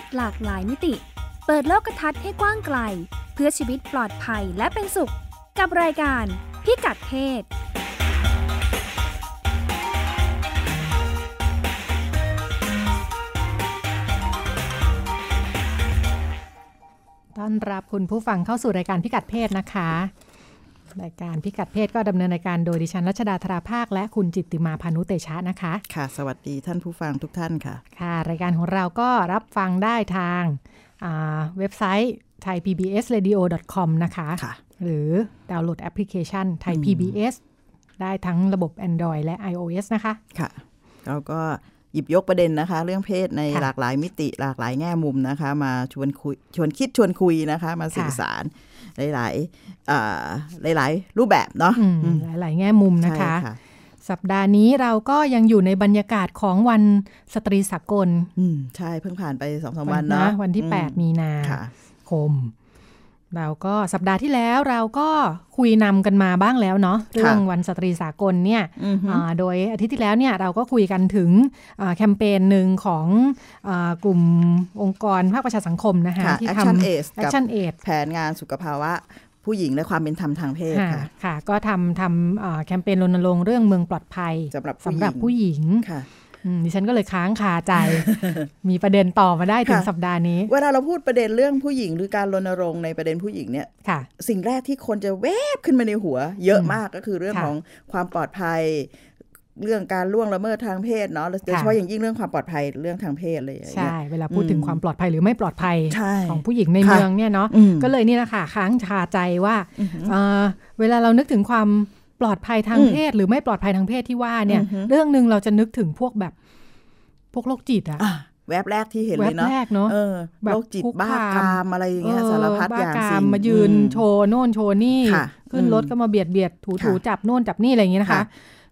ศหลากหลายมิติเปิดโลกทัศน์ให้กว้างไกลเพื่อชีวิตปลอดภัยและเป็นสุขกับรายการพิกัดเพศต้อนรับคุณผู้ฟังเข้าสู่รายการพิกัดเพศนะคะรายการพิกัดเพศก็ดำเนินรายการโดยดิฉันรัชดาธราภาคและคุณจิตติมาพานุเตชะนะคะค่ะสวัสดีท่านผู้ฟังทุกท่านค่ะค่ะรายการของเราก็รับฟังได้ทางเว็บไซต์ thaipbsradio.com นะคะหรือดาวน์โหลดแอปพลิเคชัน Thai PBS ได้ทั้งระบบ Android และ iOS นะคะค่ะแล้วก็หยิบยกประเด็นนะคะเรื่องเพศในหลากหลายมิติหลากหลายแง่มุมนะคะมาชวนคุยนะคะมาสื่อสารหลายรูปแบบเนาะหลายๆแง่มุมนะคะสัปดาห์นี้เราก็ยังอยู่ในบรรยากาศของวันสตรีสากลใช่เพิ่งผ่านไป 2-3 วันนะวันที่8มีนาคมเราก็สัปดาห์ที่แล้วเราก็คุยนำกันมาบ้างแล้วเนาะเรื่องวันสตรีสากลเนี่ยโดยอาทิตย์ที่แล้วเนี่ยเราก็คุยกันถึงแคมเปญหนึ่งของกลุ่มองค์กรภาคประชาสังคมนะคะที่ทำ Action Aid แผนงานสุขภาวะผู้หญิงและความเป็นธรรมทางเพศค่ะก็ทำแคมเปญรณรงค์เรื่องเมืองปลอดภัยสำหรับผู้หญิงค่ะดิฉันก็เลยค้างคาใจ มีประเด็นต่อมาได้ถึงสัปดาห์นี้เวลาเราพูดประเด็นเรื่องผู้หญิงหรือการรณรงค์ในประเด็นผู้หญิงเนี่ยสิ่งแรกที่คนจะแวบขึ้นมาในหัวเยอะมากก็คือเรื่องของความปลอดภัยเรื่องการล่วงละเมิดทางเพศเนาะโดยเฉพาะอย่างยิ่งเรื่องความปลอดภัยเรื่องทางเพศเลยใช่เวลาพูดถึงความปลอดภัยหรือไม่ปลอดภัยของผู้หญิงในเมืองเนี่ยเนาะก็เลยนี่แหละค่ะค้างคาใจว่าเวลาเรานึกถึงความปลอดภัยทางเพศหรือไม่ปลอดภัยทางเพศที่ว่าเนี่ยเรื่องนึงเราจะนึกถึงพวกแบบพวกโรคจิตอะแวบแรกที่เห็นเลยเนาะแวบแรกเนาะโรคจิตบ้ากามอะไรอย่างเงี้ยสารพัดอย่างสิ่งมายืนโชว์โน่นโชว์นี่ขึ้นรถก็มาเบียดถูจับโน่นจับนี่อะไรอย่างเงี้ยนะคะ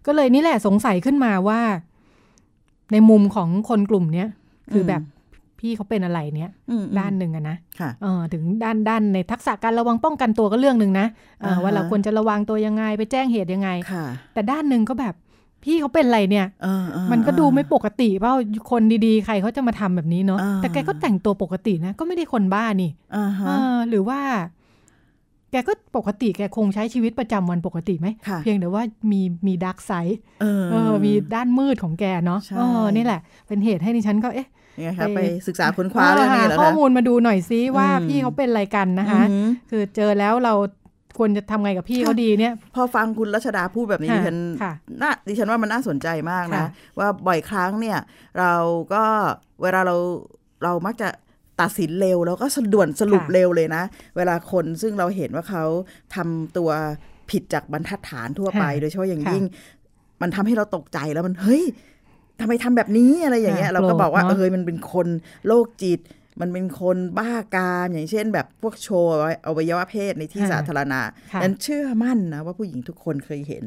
ก็เลยนี่แหละสงสัยขึ้นมาว่าในมุมของคนกลุ่มเนี้ยคือแบบพี่เขาเป็นอะไรเนี่ยด้านหนึ่งอะนะถึงด้านในทักษะการระวังป้องกันตัวก็เรื่องหนึ่งนะว่าเราควรจะระวังตัวยังไงไปแจ้งเหตุยังไงแต่ด้านหนึ่งก็แบบพี่เขาเป็นอะไรเนี่ยมันก็ดูไม่ปกติเปล่าคนดีๆใครเขาจะมาทำแบบนี้เนาะแต่แกก็แต่งตัวปกตินะก็ไม่ได้คนบ้านี่หรือว่าแกก็ปกติแกคงใช้ชีวิตประจำวันปกติไหมเพียงแต่ว่ามีดาร์กไซด์มีด้านมืดของแกเนาะนี่แหละเป็นเหตุให้ดิฉันก็เอ๊ะไปศึกษาค้นคว้าเรื่องนี้แล้วข้อมูลมาดูหน่อยซิว่าพี่เขาเป็นอะไรกันนะคะคือเจอแล้วเราควรจะทำไงกับพี่เขาดีเนี่ยพอฟังคุณรัชดาพูดแบบนี้ดิฉันว่ามันน่าสนใจมากนะว่าบ่อยครั้งเนี่ยเราก็เวลาเรามักจะตัดสินเร็วแล้วก็ด่วนสรุปเร็วเลยนะเวลาคนซึ่งเราเห็นว่าเขาทำตัวผิดจากบรรทัดฐานทั่วไปโดยเฉพาะอย่างยิ่งมันทำให้เราตกใจแล้วมันเฮ้ยทำไมทำแบบนี้อะไรอย่างเงี้ยเราก็บอกว่าเอ้ยมันเป็นคนโรคจิตมันเป็นคนบ้ากามอย่างเช่นแบบพวกโชว์อวัยวะเพศในที่สาธารณะนั้นเชื่อมั่นนะว่าผู้หญิงทุกคนเคยเห็น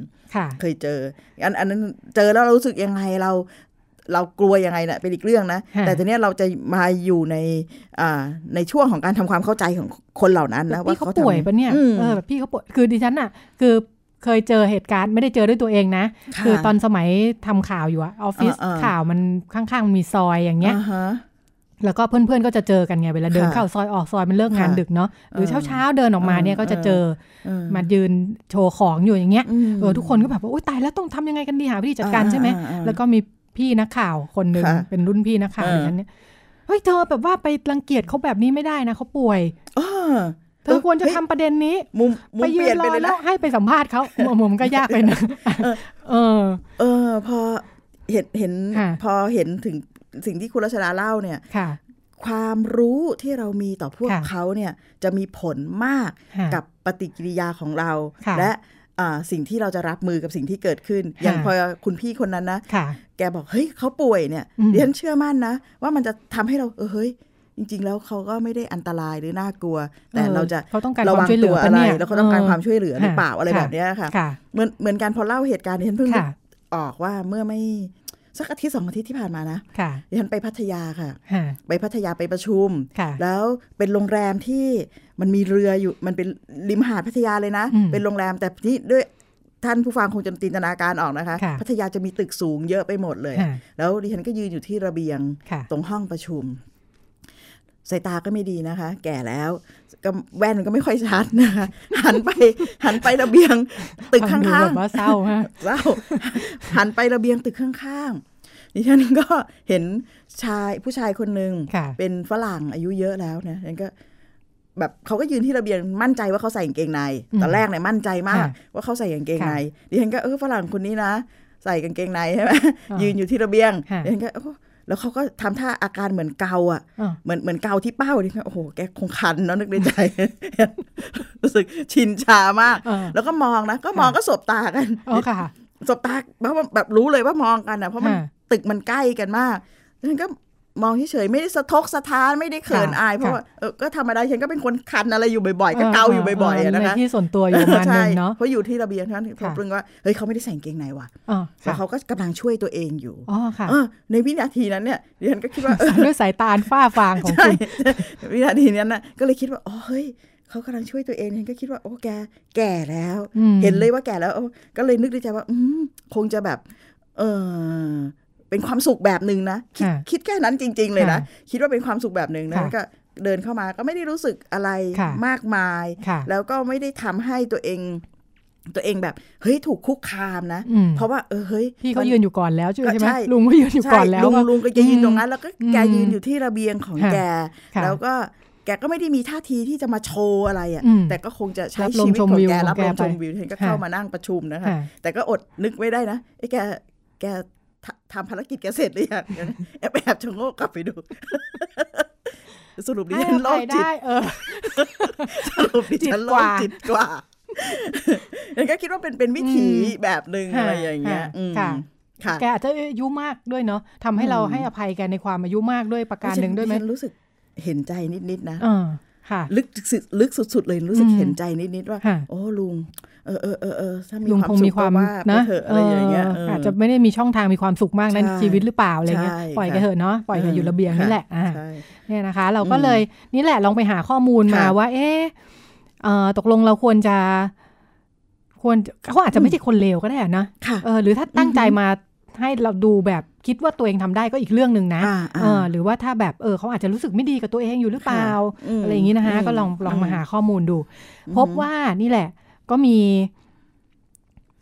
เคยเจออันนั้นเจอแล้วเรารู้สึกยังไงเรากลัวยังไงเนี่ยเป็นอีกเรื่องนะแต่ทีเนี้ยเราจะมาอยู่ในช่วงของการทำความเข้าใจของคนเหล่านั้นนะว่าเขาป่วยปะเนี่ยแบบพี่เขาป่วยคือดิฉันอ่ะคือเคยเจอเหตุการณ์ไม่ได้เจอด้วยตัวเองนะคือตอนสมัยทำข่าวอยู่อะออฟฟิศข่าวมันข้างๆมันมีซอยอย่างเงี้ยแล้วก็เพื่อนๆก็จะเจอกันไงเวลาเดินเข้าซอยออกซอยมันเลิกงานดึกเนาะหรือเช้าๆเดินออกมาเนี่ยก็จะเจอมายืนโชว์ของอยู่อย่างเงี้ยทุกคนก็แบบว่าโอ๊ยตายแล้วต้องทำยังไงกันดีหาวิธีจัดการใช่ไหมแล้วก็มีพี่นักข่าวคนหนึ่งเป็นรุ่นพี่นักข่าวอย่างนั้นเนี่ยเฮ้ยเธอแบบว่าไปรังเกียจเขาแบบนี้ไม่ได้นะเขาป่วยเธอควรจะทำประเด็นนี้ไปยืนรอแล้วให้ไปสัมภาษณ์เขามุมก็ยากไปนะพอเห็นพอเห็นถึงสิ่งที่คุณรัชดาเล่าเนี่ยความรู้ที่เรามีต่อพวกเขาเนี่ยจะมีผลมากกับปฏิกิริยาของเราและสิ่งที่เราจะรับมือกับสิ่งที่เกิดขึ้นอย่างพอคุณพี่คนนั้นนะแกบอกเฮ้ยเขาป่วยเนี่ยดิฉันเชื่อมั่นนะว่ามันจะทำให้เราเฮ้ยจริงๆแล้วเขาก็ไม่ได้อันตรายหรือน่ากลัวแต่เราจะระวังตัวอะไรแล้วเขาต้องการความช่วยเหลือหรือเปล่าอะไรแบบนี้ค่ะเหมือนการพอเล่าเหตุการณ์ที่ฉันเพิ่งออกว่าเมื่อไม่สักอาทิตย์2 อาทิตย์ที่ผ่านมานะดิฉันไปพัทยาค่ะไปพัทยาไปประชุมแล้วเป็นโรงแรมที่มันมีเรืออยู่มันเป็นริมหาดพัทยาเลยนะเป็นโรงแรมแต่นี่ด้วยท่านผู้ฟังคงจะจินตนาการออกนะคะพัทยาจะมีตึกสูงเยอะไปหมดเลยแล้วดิฉันก็ยืนอยู่ที่ระเบียงตรงห้องประชุม สายตาก็ไม่ดีนะคะแก่แล้วแว่นก็ไม่ค่อยชัดนะคะหันไประเบียงตึกข้างๆแบบว่าเศร้าฮะเศร้าหันไประเบียงตึกข้างๆดิฉันก็เห็นผู้ชายคนนึงเป็นฝรั่งอายุเยอะแล้วนะดิฉันก็แบบเขาก็ยืนที่ระเบียงมั่นใจว่าเขาใส่กางเกงในตอนแรกเนี่ยมั่นใจมากว่าเขาใส่กางเกงในดิฉันก็ฝรั่งคนนี้นะใส่กางเกงในใช่ไหมยืนอยู่ที่ระเบียงดิฉันก็แล้วเขาก็ทำท่าอาการเหมือนเกาอ่ะเหมือนเกาที่เป้าดิฉันโอ้โหแกคงคันเนาะนึกในใจรู้สึกชินชามากแล้วก็มองก็สบตากันสบตาแบบรู้เลยว่ามองกันอ่ะเพราะมันตึกมันใกล้กันมากดิฉันก็มองเฉยๆไม่ได้สะทกสะท้านไม่ได้เขินอายเพราะว่าก็ทำอะไรฉันก็เป็นคนคันอะไรอยู่บ่อยๆก็เกาอยู่บ่อยๆนะคะที่ส่วนตัวอยู่มานึงเนาะเพราะอยู่ที่ระเบียงนั้นผมรู้ว่าเฮ้ยเขาไม่ได้ใส่กางเกงในว่ะแต่เขาก็กำลังช่วยตัวเองอยู่ในวินาทีนั้นเนี่ยดิฉันก็คิดว่าด้วยสายตาฝ้าฟางของคุณวินาทีนั้นนะก็เลยคิดว่าอ๋อเฮ้ยเขากำลังช่วยตัวเองฉันก็คิดว่าโอ้แก่แล้วเห็นเลยว่าแก่แล้วก็เลยนึกในใจว่าคงจะแบบเป็นความสุขแบบนึงนะคิดแค่นั้นจริงๆเลยนะคิดว่าเป็นความสุขแบบนึงนะก็เดินเข้ามาก็ไม่ได้รู้สึกอะไรมากมายแล้วก็ไม่ได้ทำให้ตัวเองแบบเฮ้ยถูกคุกคามนะเพราะว่าเฮ้ยพี่เขายืนอยู่ก่อนแล้วใช่ไหมลุงก็ยืนอยู่ก่อนแล้วลุงก็ยืนตรงนั้นแล้วก็แกยืนอยู่ที่ระเบียงของแกแล้วก็แกก็ไม่ได้มีท่าทีที่จะมาโชว์อะไรอ่ะแต่ก็คงจะใช้ชีวิตของแกรับลมชมวิวเห็นก็เข้ามานั่งประชุมนะคะแต่ก็อดนึกไม่ได้นะไอ้แกทำภารกิจแกเสร็จหรือยังแอบชะโงกกลับไปดูสรุปดิฉันโรคจิตสรุปดิฉันโรคจิตกว่าแล้วก็คิดว่าเป็นวิถีแบบนึงอะไรอย่างเงี้ยแกอาจจะอายุมากด้วยเนาะทำให้เราให้อภัยแกในความอายุมากด้วยประการนึงด้วยไหมรู้สึกเห็นใจนิดๆนะลึกสุดๆเลยรู้สึกเห็นใจนิดๆว่าโอ้ลุงถ้ามีความสุขว่านะอะไรอย่างเงี้ยอาจจะไม่ได้มีช่องทางมีความสุขมากนั้นชีวิตหรือเปล่าอะไรเงี้ยปล่อยแกเถอะเนาะปล่อยแกอยู่ระเบียงนี่แหละเนี่ยนะคะเราก็เลยนี่แหละลองไปหาข้อมูลมาว่าตกลงเราควรเขาอาจจะไม่ใช่คนเลวก็ได้นะหรือถ้าตั้งใจมาให้เราดูแบบคิดว่าตัวเองทำได้ก็อีกเรื่องหนึ่งนะหรือว่าถ้าแบบเขาอาจจะรู้สึกไม่ดีกับตัวเองอยู่หรือเปล่าอะไรอย่างนี้นะคะก็ลองมาหาข้อมูลดูพบว่านี่แหละก็มี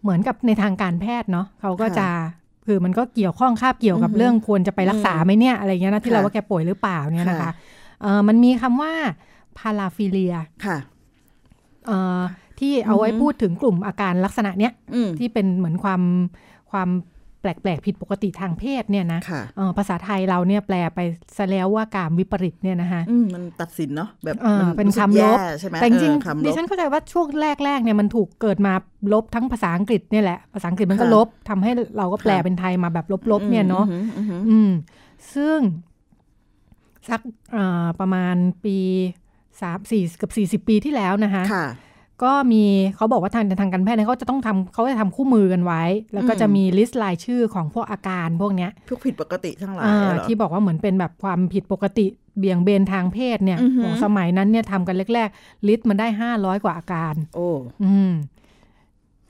เหมือนกับในทางการแพทย์เนาะเขาก็จะคือมันก็เกี่ยวข้องคาบเกี่ยวกับเรื่องควรจะไปรักษาไหมเนี่ยอะไรเงี้ยนะที่เราว่าแกป่วยหรือเปล่าเนี่ยนะคะมันมีคำว่าพาราฟิเลียที่เอาไว้พูดถึงกลุ่มอาการลักษณะเนี้ยที่เป็นเหมือนความแปลกๆผิดปกติทางเพศเนี่ยนะภาษาไทยเราเนี่ยแปลไปซะแล้วว่ากามวิปริตเนี่ยนะคะมันตัดสินเนาะแบบเป็นคำลบใช่ไหมแต่จริงดิฉันเข้าใจว่าช่วงแรกๆเนี่ยมันถูกเกิดมาลบทั้งภาษาอังกฤษเนี่ยแหละภาษาอังกฤษมันก็ลบทำให้เราก็แปลเป็นไทยมาแบบลบๆเนี่ยเนาะซึ่งสักประมาณปี40 ปีที่แล้วนะคะก็มีเขาบอกว่าทางการแพทย์เขาจะต้องเขาจะทำคู่มือกันไว้แล้วก็จะมีลิสต์รายชื่อของพวกอาการพวกเนี้ยพวกผิดปกติทั้งหลายที่บอกว่าเหมือนเป็นแบบความผิดปกติเบี่ยงเบนทางเพศเนี่ยของสมัยนั้นเนี่ยทำกันแรกๆลิสต์มันได้500กว่าอาการโอ้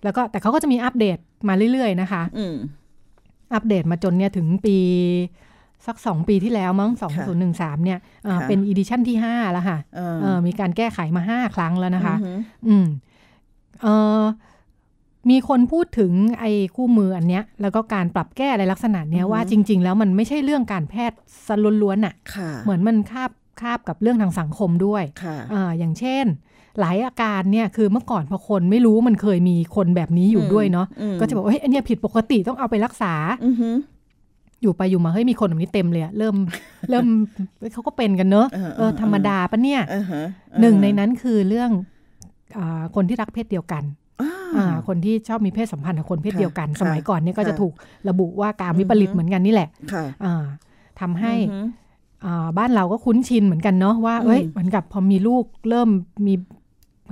แล้วก็แต่เขาก็จะมีอัปเดตมาเรื่อยๆนะคะอัปเดตมาจนเนี่ยถึงปีสัก2 ปีที่แล้วมั้ง2013เนี่ยเป็นอีดิชั่นที่5แล้วค่ะมีการแก้ไขมา5 ครั้งแล้วนะคะมีคนพูดถึงไอ้คู่มืออันเนี้ยแล้วก็การปรับแก้อะไรลักษณะเนี้ยว่าจริงๆแล้วมันไม่ใช่เรื่องการแพทย์ซะล้วนๆน่ะเหมือนมันคาบกับเรื่องทางสังคมด้วยอย่างเช่นหลายอาการเนี่ยคือเมื่อก่อนพอคนไม่รู้มันเคยมีคนแบบนี้อยู่ด้วยเนาะก็จะบอกว่าเฮ้ยอันเนี้ยผิดปกติต้องเอาไปรักษาอยู่ไปอยู่มาเฮ้ยมีคนแบบนี้เต็มเลยเริ่มเขาก็เป็นกันเนอะธรรมดาปะเนี่ยหนึ่งในนั้นคือเรื่องคนที่รักเพศเดียวกันคนที่ชอบมีเพศสัมพันธ์กับคนเพศเดียวกันสมัยก่อนเนี่ยก็จะถูกระบุว่ากามวิปริตเหมือนกันนี่แหละทำให้บ้านเราก็คุ้นชินเหมือนกันเนาะว่าเอ้ยเหมือนกับพอมีลูกเริ่มมี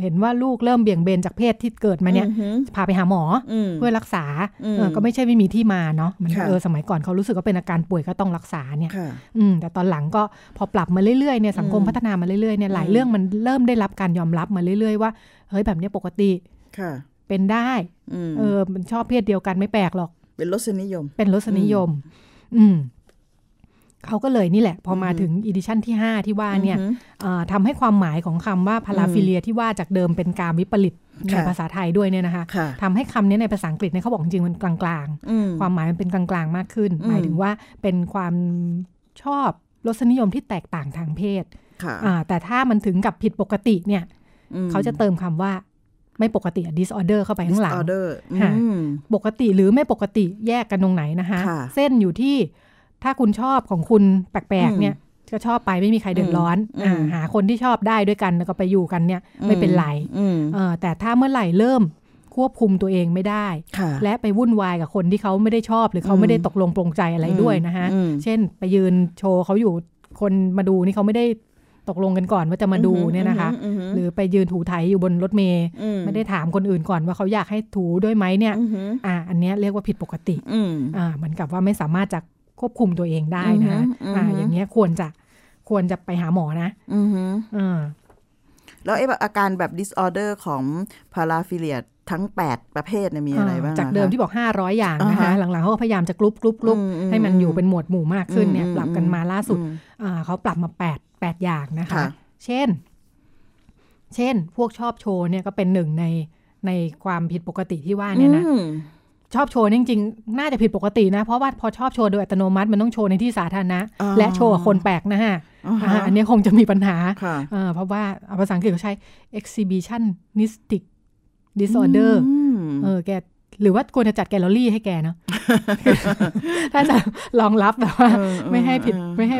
เห็นว่าลูกเริ่มเบี่ยงเบนจากเพศที่เกิดมาเนี่ยพาไปหาหมอเพื่อรักษาก็ไม่ใช่ไม่มีที่มาเนาะมันสมัยก่อนเขารู้สึกว่าเป็นอาการป่วยก็ต้องรักษาเนี่ยแต่ตอนหลังก็พอปรับมาเรื่อยๆเนี่ยสังคมพัฒนามาเรื่อยๆเนี่ยหลายเรื่องมันเริ่มได้รับการยอมรับมาเรื่อยๆว่าเฮ้ยแบบนี้ปกติเป็นได้มันชอบเพศเดียวกันไม่แปลกหรอกเป็นรสนิยม เขาก็เลยนี่แหละพอมาถึงอีดิชั่นที่5ที่ว่าเนี่ยทำให้ความหมายของคำว่าพาราฟิเลียที่ว่าจากเดิมเป็นการวิปริตในภาษาไทยด้วยเนี่ยนะคะทำให้คำนี้ในภาษาอังกฤษเนี่ยเขาบอกจริงๆมันกลางๆความหมายมันเป็นกลางๆมากขึ้นหมายถึงว่าเป็นความชอบรสนิยมที่แตกต่างทางเพศแต่ถ้ามันถึงกับผิดปกติเนี่ยเขาจะเติมคำว่าไม่ปกติ disorder เข้าไปข้างหลังปกติหรือไม่ปกติแยกกันตรงไหนนะคะเส้นอยู่ที่ถ้าคุณชอบของคุณแปลกๆเนี่ยก็ชอบไปไม่มีใครเดือดร้อนหาคนที่ชอบได้ด้วยกันแล้วก็ไปอยู่กันเนี่ยไม่เป็นไรแต่ถ้าเมื่อไหร่เริ่มควบคุมตัวเองไม่ได้และไปวุ่นวายกับคนที่เขาไม่ได้ชอบหรือเขาไม่ได้ตกลงปรงใจอะไรด้วยนะคะเช่นไปยืนโชว์เขาอยู่คนมาดูนี่เขาไม่ได้ตกลงกันก่อนว่าจะมาดูเนี่ยนะคะหรือไปยืนถูไถอยู่บนรถเมล์ไม่ได้ถามคนอื่นก่อนว่าเขาอยากให้ถูด้วยไหมเนี่ยอันนี้เรียกว่าผิดปกติเหมือนกับว่าไม่สามารถจะควบคุมตัวเองได้นะอย่างเงี้ยควรจะไปหาหมอนะแล้วอาการแบบ disorder ของ paraphilia ทั้ง8ประเภทมีอะไรบ้างจากเดิมที่บอก500อย่างนะคะหลังๆเขาพยายามจะกรุ๊ปให้มันอยู่เป็นหมวดหมู่มากขึ้นเนี่ยปรับกันมาล่าสุดเขาปรับมา8อย่างนะคะเช่นพวกชอบโชว์เนี่ยก็เป็นหนึ่งในความผิดปกติที่ว่าเนี่ยนะชอบโชว์จริงๆน่าจะผิดปกตินะเพราะว่าพอชอบโชว์โดยอัตโนมัติมันต้องโชว์ในที่สาธารณะและโชว์กับคนแปลกหน้าอันนี้คงจะมีปัญหาเพราะว่าภาษาอังกฤษเขาใช้ exhibitionistic disorder แกหรือว่าควรจะจัดแกลเลอรี่ให้แกเนาะถ้าจะรองรับแบบว่าไม่ให้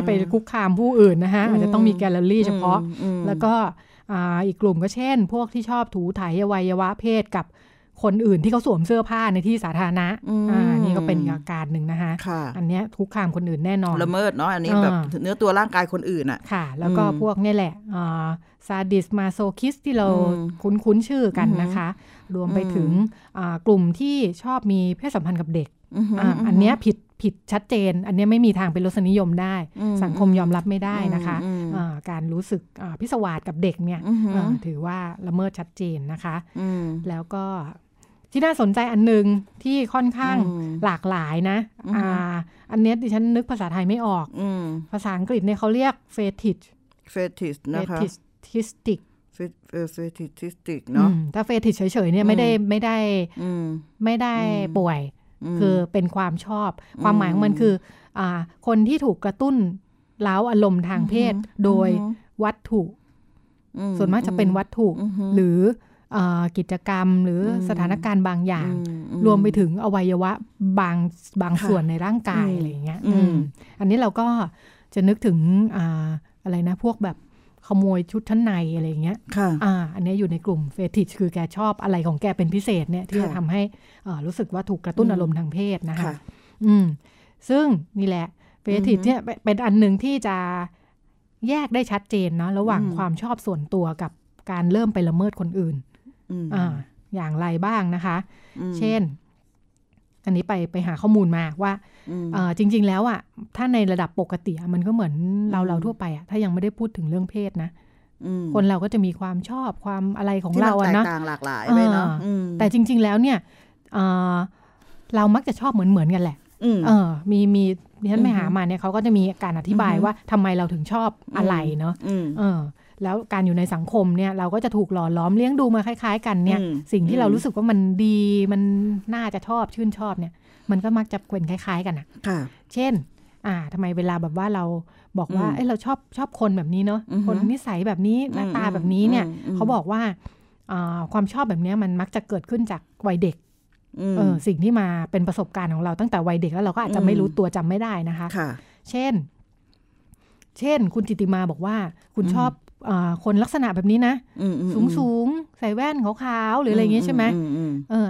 ไปคุกคามผู้อื่นนะคะอาจจะต้องมีแกลเลอรี่เฉพาะแล้วก็อีกกลุ่มก็เช่นพวกที่ชอบถูไถอวัยวะเพศกับคนอื่นที่เขาสวมเสื้อผ้าในที่สาธารณะนี่ก็เป็นอาการหนึ่งนะคะอันนี้คุกคามคนอื่นแน่นอนละเมิดเนาะอันนี้แบบเนื้อตัวร่างกายคนอื่นอ่ะค่ะแล้วก็พวกนี่แหละซาดิสมาโซคิสที่เราคุ้นๆชื่อกันนะคะรวมไปถึงกลุ่มที่ชอบมีเพศสัมพันธ์กับเด็กอันนี้ผิดชัดเจนอันนี้ไม่มีทางเป็นรสนิยมได้สังคมยอมรับไม่ได้นะคะการรู้สึกพิศวาสกับเด็กเนี่ยถือว่าละเมิดชัดเจนนะคะแล้วก็ที่น่าสนใจอันนึงที่ค่อนข้างหลากหลายนะอันนี้ดิฉันนึกภาษาไทยไม่ออกภาษาอังกฤษเนี่ยเขาเรียก fetish นะคะfetishistic เนาะถ้า fetish เฉยๆเนี่ยไม่ได้ป่วยคือเป็นความชอบความหมายของมันคือคนที่ถูกกระตุ้นเร้าอารมณ์ทางเพศโดยวัตถุส่วนมากจะเป็นวัตถุหรือกิจกรรมหรือสถานการณ์บางอย่างรวมไปถึงอวัยวะบางส่วนในร่างกายอะไรอย่างเงี้ยอันนี้เราก็จะนึกถึงอะไรนะพวกแบบขโมยชุดชั้นในอะไรอย่างเงี้ยอันนี้อยู่ในกลุ่มเฟติชคือแกชอบอะไรของแกเป็นพิเศษเนี่ยที่จะทำให้รู้สึกว่าถูกกระตุ้นอารมณ์ทางเพศนะคะซึ่งนี่แหละเฟติชเนี่ยเป็นอันหนึ่งที่จะแยกได้ชัดเจนเนาะระหว่างความชอบส่วนตัวกับการเริ่มไปละเมิดคนอื่นอย่างไรบ้างนะคะเช่นอันนี้ไปหาข้อมูลมาว่าจริงๆแล้วอ่ะถ้าในระดับปกติมันก็เหมือนเราทั่วไปอ่ะถ้ายังไม่ได้พูดถึงเรื่องเพศนะคนเราก็จะมีความชอบความอะไรของเราอ่ะเนาะต่างหลากหลายไปเนาะแต่จริงๆแล้วเนี่ยเรามักจะชอบเหมือนกันแหละมีดิฉันไปหามาเนี่ยเขาก็จะมีการอธิบายว่าทำไมเราถึงชอบอะไรเนาะแล้วการอยู่ในสังคมเนี่ยเราก็จะถูกหล่อล้อมเลี้ยงดูมาคล้ายๆกันเนี่ยสิ่งที่เรารู้สึกว่ามันดีมันน่าจะชอบชื่นชอบเนี่ยมันก็มักจะเป็นคล้ายๆกันนะเช่นทำไมเวลาแบบว่าเราบอกว่าเอ้ยเราชอบคนแบบนี้เนาะคนนิสัยแบบนี้หน้าตาแบบนี้เนี่ยเขาบอกว่าความชอบแบบนี้มันมักจะเกิดขึ้นจากวัยเด็กสิ่งที่มาเป็นประสบการณ์ของเราตั้งแต่วัยเด็กแล้วเราก็อาจจะไม่รู้ตัวจำไม่ได้นะคะเช่นคุณจิตติมาบอกว่าคุณชอบคนลักษณะแบบนี้นะสูงใส่แว่นขาวๆหรืออะไรอย่างงี้ใช่ไหม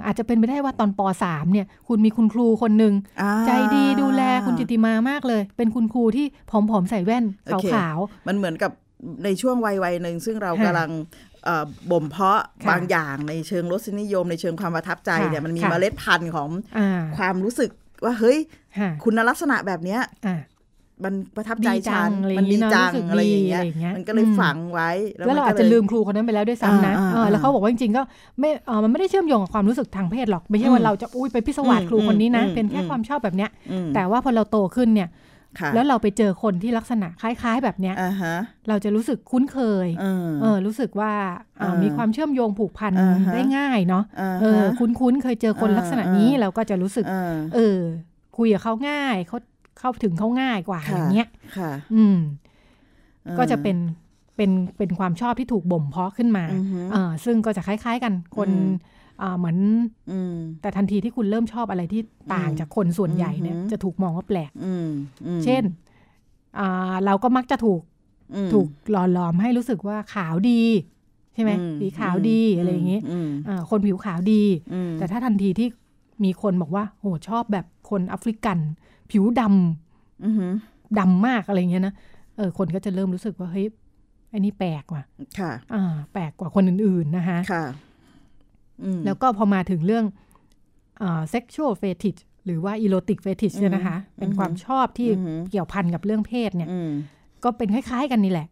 อาจจะเป็นไปได้ว่าตอนป.3 เนี่ยคุณมีคุณครูคนหนึ่งใจดีดูแลคุณจิตติมามากเลยเป็นคุณครูที่ผอมๆใส่แว่นขาวๆมันเหมือนกับในช่วงวัยหนึ่งซึ่งเรากำลังบ่มเพาะบางอย่างในเชิงรสนิยมในเชิงความประทับใจเนี่ยมันมีเมล็ดพันธุ์ของความรู้สึกว่าเฮ้ยคุณลักษณะแบบเนี้ยมันประทับใจฉันมันดีจังอะไรอย่างเงี้ยมันก็เลยฝังไว้แล้วเราอาจจะลืมครูคนนั้นไปแล้วด้วยซ้ำนะแล้วเขาบอกว่าจริงๆก็ไม่มันไม่ได้เชื่อมโยงกับความรู้สึกทางเพศหรอกไม่ใช่ว่าเราจะอุ้ยไปพิศวาสครูคนนี้นะเป็นแค่ความชอบแบบเนี้ยแต่ว่าพอเราโตขึ้นเนี่ย แล้วเราไปเจอคนที่ลักษณะคล้ายๆแบบเนี้ยเราจะรู้สึกคุ้นเคยรู้สึกว่ามีความเชื่อมโยงผูกพันได้ง่ายเนาะคุ้นๆเคยเจอคนลักษณะนี้เราก็จะรู้สึกคุยกับเขาง่ายเข้าถึงเขาง่ายกว่าอย่างเงี้ยก็จะเป็นความชอบที่ถูกบ่มเพาะขึ้นมาซึ่งก็จะคล้ายๆกันคนเหมือนแต่ทันทีที่คุณเริ่มชอบอะไรที่ต่างจากคนส่วนใหญ่เนี่ยจะถูกมองว่าแปลกเช่นเราก็มักจะถูกหล่อหลอมให้รู้สึกว่าขาวดีใช่ไหมสีขาวดีอะไรอย่างนี้คนผิวขาวดีแต่ถ้าทันทีที่มีคนบอกว่าโหชอบแบบคนแอฟริกันผิวดำดำมากอะไรอย่างเงี้ยนะคนก็จะเริ่มรู้สึกว่าเฮ้ยอันนี้แปลกว่ะแปลกกว่าคนอื่นๆนะคะแล้วก็พอมาถึงเรื่องsexual fetish หรือว่า erotic fetish เนี่ยนะคะเป็นความชอบที่เกี่ยวพันกับเรื่องเพศเนี่ยก็เป็นคล้ายๆกันนี่แหละ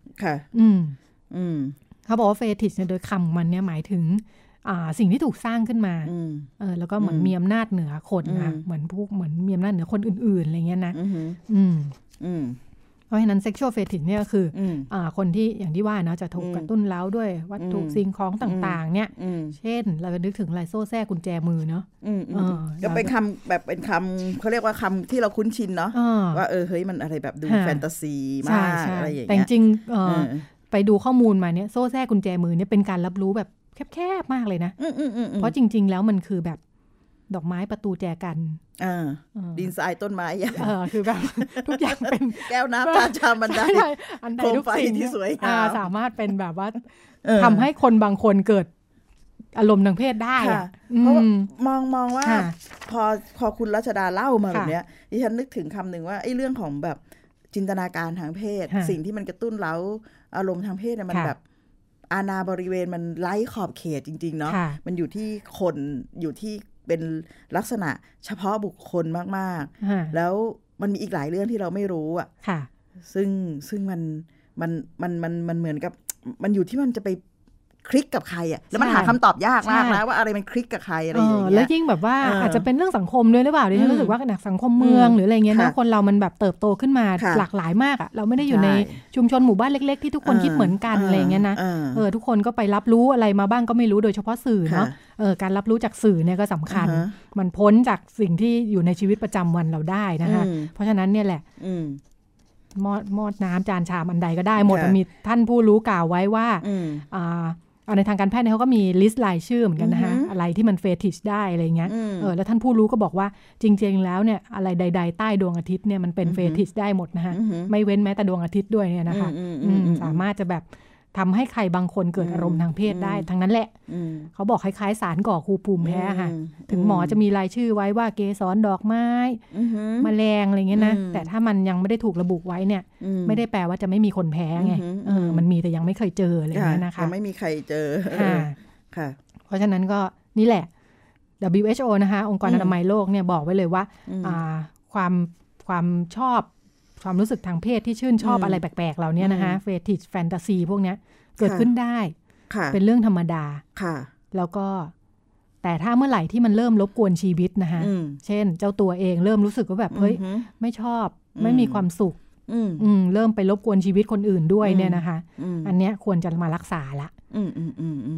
เขาบอกว่า fetish เนี่ยโดยคำมันเนี่ยหมายถึงสิ่งที่ถูกสร้างขึ้นมาแล้วก็เหมือนมีอำนาจเหนือคนนะเหมือนมีอำนาจเหนือคนอื่นๆอะไรเงี้ยนะเพราะฉะนั้น sexual fetish เนี่ยคือคนที่อย่างที่ว่านะจะถูกกระตุ้นเร้าด้วยวัตถุสิ่งของต่างๆเนี่ยเช่นเราจะนึกถึงลายโซ่แท้กุญแจมือเนาะก็เป็นคำแบบเป็นคำเขาเรียกว่าคำที่เราคุ้นชินเนาะว่าเฮ้ยมันอะไรแบบดูแฟนตาซีมากอะไรอย่างเงี้ยแต่จริงไปดูข้อมูลมาเนี่ยโซ่แท้กุญแจมือเนี่ยเป็นการรับรู้แบบแคบๆมากเลยนะเพราะจริงๆแล้วมันคือแบบดอกไม้ประตูแจกันดินทรายต้นไม้คือแบบทุกอย่างเป็นแก้วน้ำตาชามบันไดโคมไฟที่สวยงามสามารถเป็นแบบว่าทำให้คนบางคนเกิดอารมณ์ทางเพศได้เพราะมองว่าพอคุณรัชดาเล่ามาแบบเนี้ยดิฉันนึกถึงคำหนึ่งว่าไอ้เรื่องของแบบจินตนาการทางเพศสิ่งที่มันกระตุ้นเร้าอารมณ์ทางเพศเนี่ยมันแบบอาณาบริเวณมันไร้ขอบเขตจริงๆเนาะมันอยู่ที่คนอยู่ที่เป็นลักษณะเฉพาะบุคคลมากๆแล้วมันมีอีกหลายเรื่องที่เราไม่รู้อ่ะซึ่งมันเหมือนกับมันอยู่ที่มันจะไปคลิกกับใครอ่ะแล้วมันหาคำตอบยากมากนะว่าอะไรมันคลิกกับใครอะไรอย่างเงี้ยแล้วยิ่งแบบว่าอาจจะเป็นเรื่องสังคมด้วยหรือเปล่าดิฉันรู้สึกว่าหนักสังคมเมืองหรืออะไรเงี้ยนะคนเรามันแบบเติบโตขึ้นมาหลากหลายมากอ่ะเราไม่ได้อยู่ในชุมชนหมู่บ้านเล็กๆที่ทุกคนคิดเหมือนกันอะไรเงี้ยนะทุกคนก็ไปรับรู้อะไรมาบ้างก็ไม่รู้โดยเฉพาะสื่อเนาะการรับรู้จากสื่อเนี่ยก็สำคัญมันพ้นจากสิ่งที่อยู่ในชีวิตประจำวันเราได้นะคะเพราะฉะนั้นเนี่ยแหละมอดน้ำจานชามอันใดก็ได้หมดมีท่านผู้รู้กล่าวไว้ว่าในทางการแพทย์เขาก็มีลิสต์รายชื่อเหมือนกันนะฮะอะไรที่มันเฟติชได้อะไรเงี้ยแล้วท่านผู้รู้ก็บอกว่าจริงๆแล้วเนี่ยอะไรใดๆใต้ดวงอาทิตย์เนี่ยมันเป็นเฟติชได้หมดนะฮะไม่เว้นแม้แต่ดวงอาทิตย์ด้วยเนี่ยนะคะสามารถจะแบบทำให้ใครบางคนเกิดอารมณ์ทางเพศได้ทั้งนั้นแหละเขาบอกคล้ายๆสารก่อภูมิแพ้ค่ะถึงหมอจะมีรายชื่อไว้ว่าเกสรดอกไม้แมลงอะไรเงี้ยนะแต่ถ้ามันยังไม่ได้ถูกระบุไว้เนี่ยไม่ได้แปลว่าจะไม่มีคนแพ้ไงมันมีแต่ยังไม่เคยเจออะไรเงี้ยนะคะยังไม่มีใครเจอค่ะเพราะฉะนั้นก็นี่แหละ WHO นะคะองค์การอนามัยโลกเนี่ยบอกไว้เลยว่าความชอบความรู้สึกทางเพศที่ชื่นชอบอะไรแปลกๆเราเนี่ยนะคะเฟติชแฟนตาซีพวกเนี้ยเกิดขึ้นได้เป็นเรื่องธรรมดาแล้วก็แต่ถ้าเมื่อไหร่ที่มันเริ่มรบกวนชีวิตนะคะเช่นเจ้าตัวเองเริ่มรู้สึกว่าแบบเฮ้ยไม่ชอบไม่มีความสุขเริ่มไปรบกวนชีวิตคนอื่นด้วยเนี่ยนะคะอันเนี้ยควรจะมารักษาละ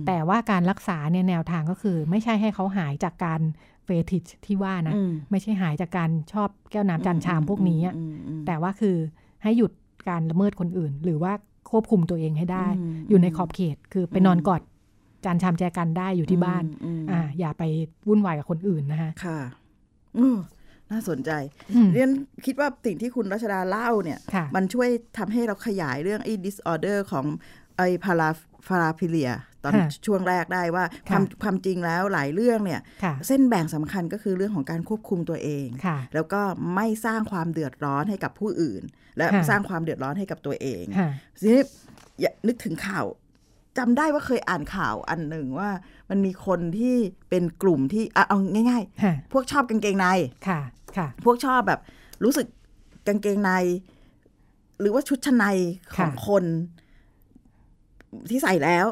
แต่ว่าการรักษาเนี่ยแนวทางก็คือไม่ใช่ให้เขาหายจากการเฟติชที่ว่านะไม่ใช่หายจากการชอบแก้วน้ำจานชามพวกนี้แต่ว่าคือให้หยุดการละเมิดคนอื่นหรือว่าควบคุมตัวเองให้ได้อยู่ในขอบเขตคือไปนอนกอดจานชามแจกันได้อยู่ที่บ้านอย่าไปวุ่นวายกับคนอื่นนะคะค่ะน่าสนใจเรียนคิดว่าสิ่งที่คุณรัชดาเล่าเนี่ยมันช่วยทำให้เราขยายเรื่องไอ้ disorder ของไอ้พาราพิเลียตอนช่วงแรกได้ว่าความจริงแล้วหลายเรื่องเนี่ยเส้นแบ่งสำคัญก็คือเรื่องของการควบคุมตัวเองแล้วก็ไม่สร้างความเดือดร้อนให้กับผู้อื่นและสร้างความเดือดร้อนให้กับตัวเองทีนี้นึกถึงข่าวจำได้ว่าเคยอ่านข่าวอันหนึ่งว่ามันมีคนที่เป็นกลุ่มที่เอาง่ายๆพวกชอบกางเกงในพวกชอบแบบรู้สึกกางเกงในหรือว่าชุดชั้นในของคนที่ใส่แล้ว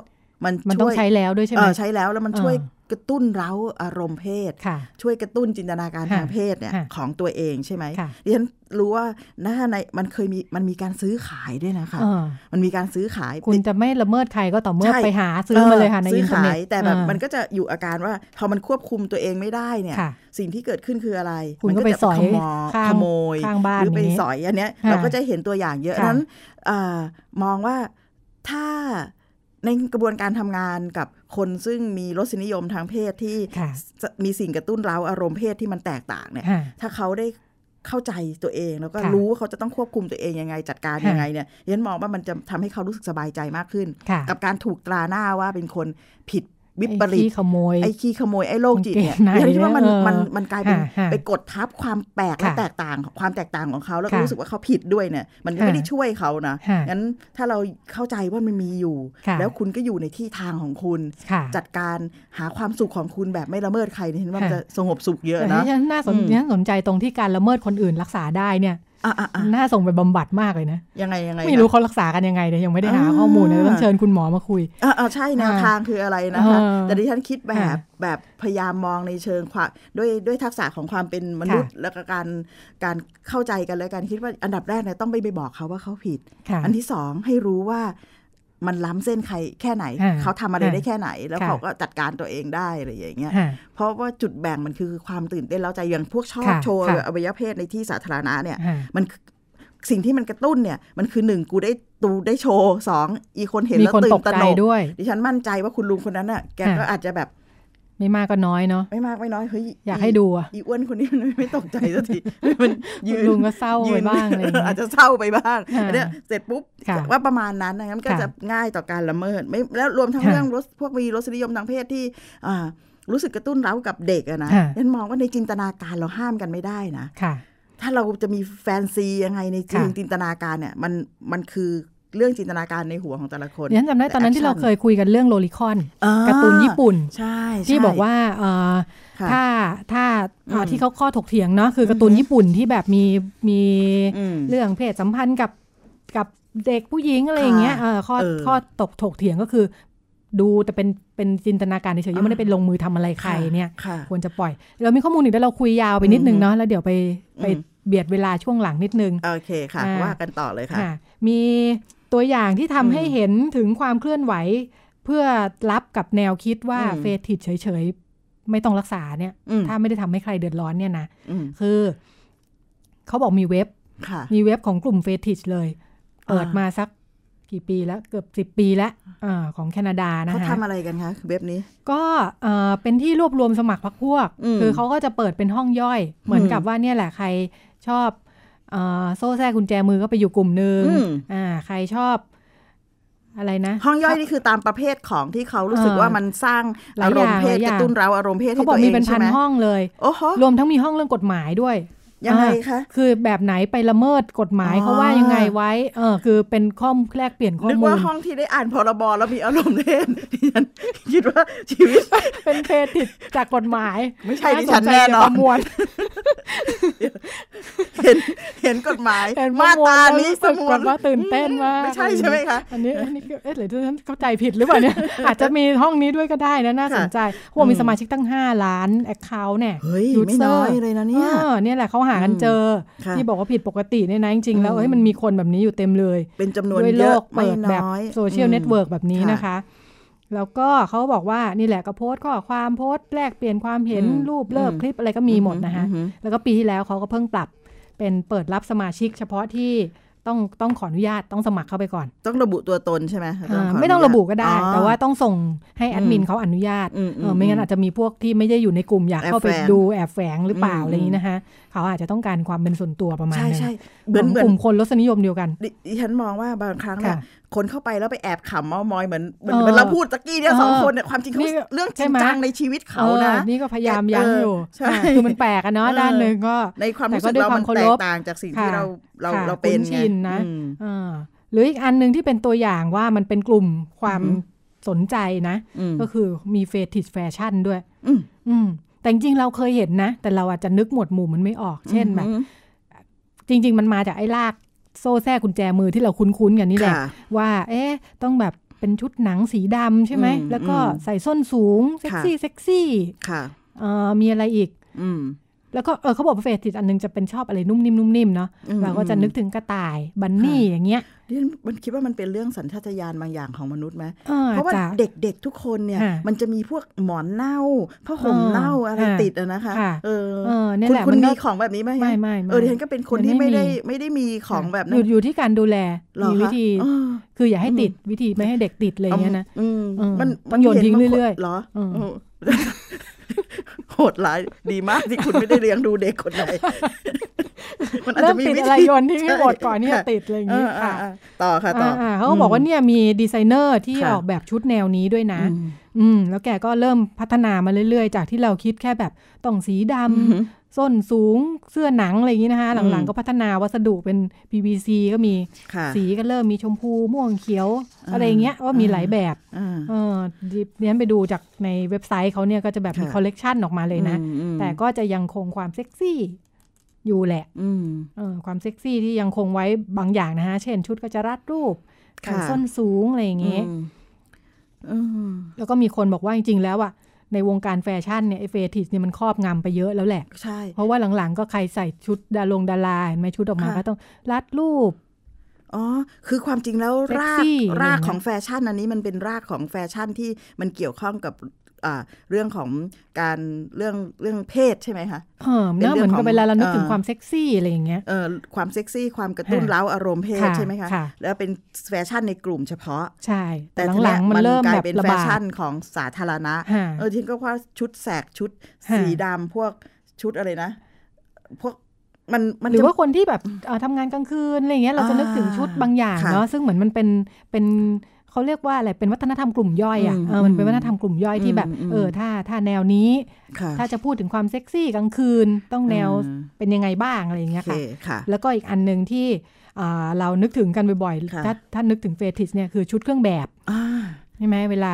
มันต้องใช้แล้วด้วยใช่ไหมใช้แล้วมันช่วย กระตุ้นเร้าอารมณ์เพศช่วยกระตุ้นจินตนาการทางเพศเนี่ยของตัวเองใช่ไหมดิฉันรู้ว่าหน้าในมันเคยมีมันมีการซื้อขายด้วยนะคะมันมีการซื้อขายคุณจะไม่ละเมิดใครก็ต่อเมื่อไปหาซื้อมาเลยค่ะในอินเทอร์เน็ตแต่แบบมันก็จะอยู่อาการว่าพอมันควบคุมตัวเองไม่ได้เนี่ยสิ่งที่เกิดขึ้นคืออะไรคุณก็ไปสอยขโมยหรือไปสอยอันเนี้ยเราก็จะเห็นตัวอย่างเยอะนั้นมองว่าถ้าในกระบวนการทำงานกับคนซึ่งมีรสนิยมทางเพศที่มีสิ่งกระตุ้นเร้าอารมณ์เพศที่มันแตกต่างเนี่ยถ้าเขาได้เข้าใจตัวเองแล้วก็รู้ว่าเขาจะต้องควบคุมตัวเองยังไงจัดการยังไงเนี่ยฉันมองว่ามันจะทำให้เขารู้สึกสบายใจมากขึ้นกับการถูกตราหน้าว่าเป็นคนผิดวิปริตไอ้ขี้ขโมยไอ้โรคจิตเนี่ยดิฉันคิดว่ามันกลายเป็นไปกดทับความแปลกและแตกต่างความแตกต่างของเขาแล้วรู้สึกว่าเขาผิดด้วยเนี่ยมันก็ไม่ได้ช่วยเขานะงั้นถ้าเราเข้าใจว่ามันมีอยู่แล้วคุณก็อยู่ในที่ทางของคุณจัดการหาความสุขของคุณแบบไม่ละเมิดใครดิฉันว่ามันจะสงบสุขเยอะนะน่าสนใจตรงที่การละเมิดคนอื่นรักษาได้เนี่ยน่าส่งไปบำบัดมากเลยนะยังไงไม่รู้เขารักษากันยังไงเนี่ยยังไม่ได้หาข้อมูลเลยต้องเชิญคุณหมอมาคุยใช่แนวทางคืออะไรนะคะแต่ดิฉันคิดแบบพยายามมองในเชิงความด้วยทักษะของความเป็นมนุษย์และการเข้าใจกันและการคิดว่าอันดับแรกเนี่ยต้องไปบอกเขาว่าเขาผิดอันที่สองให้รู้ว่ามันล้ำเส้นใครแค่ไหนเขาทำอะไรได้แค่ไหนแล้วเขาก็จัดการตัวเองได้อะไรอย่างเงี้ยเพราะว่าจุดแบ่งมันคือความตื่นเต้นเร้าใจอย่างพวกชอบโชว์อวัยวะเพศในที่สาธารณะเนี่ยมันสิ่งที่มันกระตุ้นเนี่ยมันคือ1กูได้โชว์2อีคนเห็นแล้วตื่นตระหนกดิฉันมั่นใจว่าคุณลุงคนนั้นน่ะแกก็อาจจะแบบไม่มากก็น้อยเนาะไม่มากไม่น้อยเฮ้ยอยากให้ดูอ่ะอีอ้วนคนนี้มันไม่ตกใจสักทีมันยืนลุงก็เศร้าไปบ้างอะไรอาจจะเศร้าไปบ้างอันเนี้ยเสร็จปุ๊บว่าประมาณนั้นงั้นก็จะง่ายต่อการละเมิดไม่แล้วรวมทั้งเรื่องพวกมีรสนิยมทางเพศที่รู้สึกกระตุ้นเร้ากับเด็กอะนะฉันมองว่าในจินตนาการเราห้ามกันไม่ได้นะถ้าเราจะมีแฟนซียังไงในจินตนาการเนี่ยมันคือเรื่องจินตนาการในหัวของแต่ละคนฉันจำได้ตอนนั้นที่เราเคยคุยกันเรื่องโลลิคอนการ์ตูนญี่ปุ่นที่บอกว่าถ้าที่เขาข้อถกเถียงเนาะคือการ์ตูนญี่ปุ่นที่แบบมีเรื่องเพศสัมพันธ์กับเด็กผู้หญิงอะไรอย่างเงี้ยข้อถกเถียงก็คือดูแต่เป็นจินตนาการเฉยๆยังไม่ได้เป็นลงมือทำอะไรใครเนี่ยควรจะปล่อยเรามีข้อมูลอีกแล้วเราคุยยาวไปนิดนึงเนาะแล้วเดี๋ยวไปเบียดเวลาช่วงหลังนิดนึงโอเคค่ะว่ากันต่อเลยค่ะมีตัวอย่างที่ทำให้เห็นถึงความเคลื่อนไหวเพื่อรับกับแนวคิดว่าเฟติชเฉยๆไม่ต้องรักษาเนี่ยถ้าไม่ได้ทำให้ใครเดือดร้อนเนี่ยนะคือเขาบอกมีเว็บของกลุ่มเฟติชเลยเปิดมาสักกี่ปีแล้วเกือบ10 ปีแล้วของแคนาดานะคะเขาทำอะไรกันคะเว็บนี้ก็เป็นที่รวบรวมสมัครพรรคพวกคือเขาก็จะเปิดเป็นห้องย่อยเหมือนกับว่าเนี่ยแหละใครชอบโซ่แซ่กุญแจมือก็ไปอยู่กลุ่มนึงใครชอบอะไรนะห้องย่อยนี่คือตามประเภทของที่เขารู้สึกว่ามันสร้างอารมณ์เพศกระตุ้นเร้าอารมณ์เพศที่ตัวเองใช่ไหมเขาบอกมีเป็นพันห้องเลยรวมทั้งมีห้องเรื่องกฎหมายด้วยยังไงคะคือแบบไหนไปละเมิดกฎหมายเขาว่ายังไงไว้คือเป็นข้อมูลแลกเปลี่ยนข้อมูลนึกว่าห้องที่ได้อ่านพรบแล้วมีอารมณ์เพศดิฉันคิดว่าชีวิตเป็นเพศผิดจากกฎหมายไม่ใช่ดิฉันแน่นอนเห็นกฎหมายมาตรานี้สมมุติว่าตื่นเต้นมากไม่ใช่ใช่ไหมคะอันนี้หรือฉันเข้าใจผิดหรือเปล่าเนี่ยอาจจะมีห้องนี้ด้วยก็ได้นะน่าสนใจพวกมีสมาชิกตั้ง5 ล้านแอคเคาท์เนี่ยยูสเซอร์เลยนะเนี่ยแหละเขาหากันเจอที่บอกว่าผิดปกติเนี่ยนะจริงๆแล้วเฮ้ยมันมีคนแบบนี้อยู่เต็มเลยเป็นจำนวนเยอะไม่น้อยโซเชียลเน็ตเวิร์กแบบนี้นะคะแล้วก็เขาบอกว่านี่แหละก็โพสต์ข้อความโพสต์แลกเปลี่ยนความเห็นรูปเลิกคลิปอะไรก็มีหมดนะคะแล้วก็ปีที่แล้วเขาก็เพิ่งปรับเป็นเปิดรับสมาชิกเฉพาะที่ต้องขออนุญาตต้องสมัครเข้าไปก่อนต้องระบุตัวตนใช่ไหมไม่ต้องระบุก็ได้แต่ว่าต้องส่งให้แอดมินเขาอนุญาตไม่งั้นอาจจะมีพวกที่ไม่ได้อยู่ในกลุ่มอยากเข้าไปดูแอบแฝงหรือเปล่าอะไรอย่างนี้นะคะเขาอาจจะต้องการความเป็นส่วนตัวประมาณนั้นของกลุ่มคนรสนิยมเดียวกันดิฉันมองว่าบางครั้งเนี่ยคนเข้าไปแล้วไปแอบขำเมามอยเหมือนเราพูดตะกี้เนี่ย2 คนเนี่ยความจริงเขาเรื่องจริงจังในชีวิตเขานะนี่ก็พยายามยั้งอยู่คือมันแปลกอะเนาะด้านนึงก็ในความรู้สึกเรามันแตกต่างจากสิ่งที่เราเป็นไงนะหรืออีกอันนึงที่เป็นตัวอย่างว่ามันเป็นกลุ่มความสนใจนะก็คือมีเฟติชแฟชั่นด้วยแต่จริงเราเคยเห็นนะแต่เราอาจจะนึกหมวดหมู่มันไม่ออกเช่นแบบจริงๆมันมาจากไอ้ลากโซ่แซ่กุญแจมือที่เราคุ้นๆกันนี่แหละว่าเอ๊ะต้องแบบ เป็นชุดหนังสีดำใช่ไหมแล้วก็ใส่ส้นสูงเซ็กซี่เซ็กซี่มีอะไรอีกแล้วก็เขาบอกประเภทติดอันนึงจะเป็นชอบอะไรนุ่มนิ่มนุ่มนิ่มเนาะเราก็จะนึกถึงกระต่ายบันนี่อย่างเงี้ยนี่มันคิดว่ามันเป็นเรื่องสัญชาตญาณบางอย่างของมนุษย์ไหมเพราะว่าเด็กๆทุกคนเนี่ยมันจะมีพวกหมอนเน่าผ้าห่มเน่าอะไรติดนะคะคุณมีของแบบนี้ไหมไม่ดิฉันก็เป็นคนที่ไม่ได้มีของแบบนั้นอยู่ที่การดูแลมีวิธีคืออย่าให้ติดวิธีไม่ให้เด็กติดอะไรเงี้ยนะมันโยนทิ้งเรื่อยๆเหรอโหดร้ายดีมากที่คุณไม่ได้เลี้ยงดูเด็กคนไหนมันอาจจะมีวิธีอะไรโยนที่ไม่หมดก่อนนี่จะติดอะไรอย่างนี้ค่ะต่อค่ะต่อเขาบอกว่าเนี่ยมีดีไซเนอร์ที่ออกแบบชุดแนวนี้ด้วยนะแล้วแกก็เริ่มพัฒนามาเรื่อยๆจากที่เราคิดแค่แบบต้องสีดำส้นสูงเสื้อหนังอะไรอย่างนี้นะคะหลังๆก็พัฒนาวัสดุเป็น PVC ก็มีสีก็เริ่มมีชมพูม่วงเขียวอะไรอย่างเงี้ยว่ามีหลายแบบเนี่ยไปดูจากในเว็บไซต์เขาเนี่ยก็จะแบบมีคอลเลกชันออกมาเลยนะแต่ก็จะยังคงความเซ็กซี่อยู่แหละความเซ็กซี่ที่ยังคงไว้บางอย่างนะฮะเช่นชุดก็จะรัดรูปใส่ส้นสูงอะไรอย่างเงี้ยแล้วก็มีคนบอกว่าจริงๆแล้วอะในวงการแฟชั่นเนี่ยเฟติชเนี่ยมันครอบงำไปเยอะแล้วแหละใช่เพราะว่าหลังๆก็ใครใส่ชุดดาราเห็นไหมชุดออกมาก็ต้องรัดรูปอ๋อคือความจริงแล้วรากของแฟชั่นอันนี้มันเป็นรากของแฟชั่นที่มันเกี่ยวข้องกับเรื่องของการเรื่องเพศใช่ไหมคะน่าเหมือนกับเวลาเรานึกถึงความเซ็กซี่อะไรอย่างเงี้ยความเซ็กซี่ความกระตุ้นเร้าอารมณ์เพศใช่ไหมคะแล้วเป็นแฟชั่นในกลุ่มเฉพาะใช่แต่หลังๆมันเริ่มกลายเป็นแฟชั่นของสาธารณะจริงก็ว่าชุดแสกชุดสีดำพวกชุดอะไรนะพวกมันหรือว่าคนที่แบบทำงานกลางคืนอะไรเงี้ยเราจะนึกถึงชุดบางอย่างเนาะซึ่งเหมือนมันเป็นเขาเรียกว่าอะไรเป็นวัฒนธรรมกลุ่มย่อยอ่ะมันเป็นวัฒนธรรมกลุ่มย่อยที่แบบถ้าแนวนี้ถ้าจะพูดถึงความเซ็กซี่กลางคืนต้องแนวเป็นยังไงบ้างอะไรอย่างเงี้ยค่ะแล้วก็อีกอันนึงที่เรานึกถึงกันบ่อยๆถ้านึกถึงเฟติชเนี่ยคือชุดเครื่องแบบใช่ไหมเวลา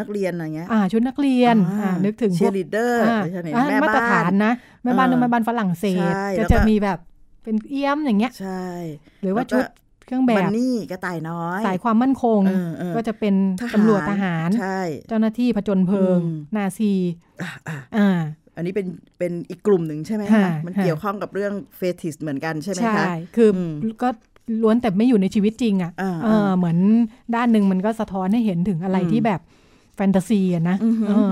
นักเรียนอะไรเงี้ยชุดนักเรียนนึกถึงเชียร์ลีดเดอร์ใช่ไหมแม่บ้านมาตรฐานนะแม่บ้านฝรั่งเศสก็จะมีแบบเป็นเอี้ยมอย่างเงี้ยใช่หรือว่าชุดเครื่องแบบมันนี่กระต่ายน้อยสายความมั่นคงก็จะเป็นตำรวจทหารเจ้าหน้าที่ผจญเพลิงนาซีอันนี้เป็นอีกกลุ่มหนึ่งใช่ไหมคะมันเกี่ยวข้องกับเรื่องเฟติชเหมือนกันใช่ไหมคะคือก็ล้วนแต่ไม่อยู่ในชีวิตจริงอ่ะเหมือนด้านหนึ่งมันก็สะท้อนให้เห็นถึงอะไรที่แบบแฟนตาซีนะ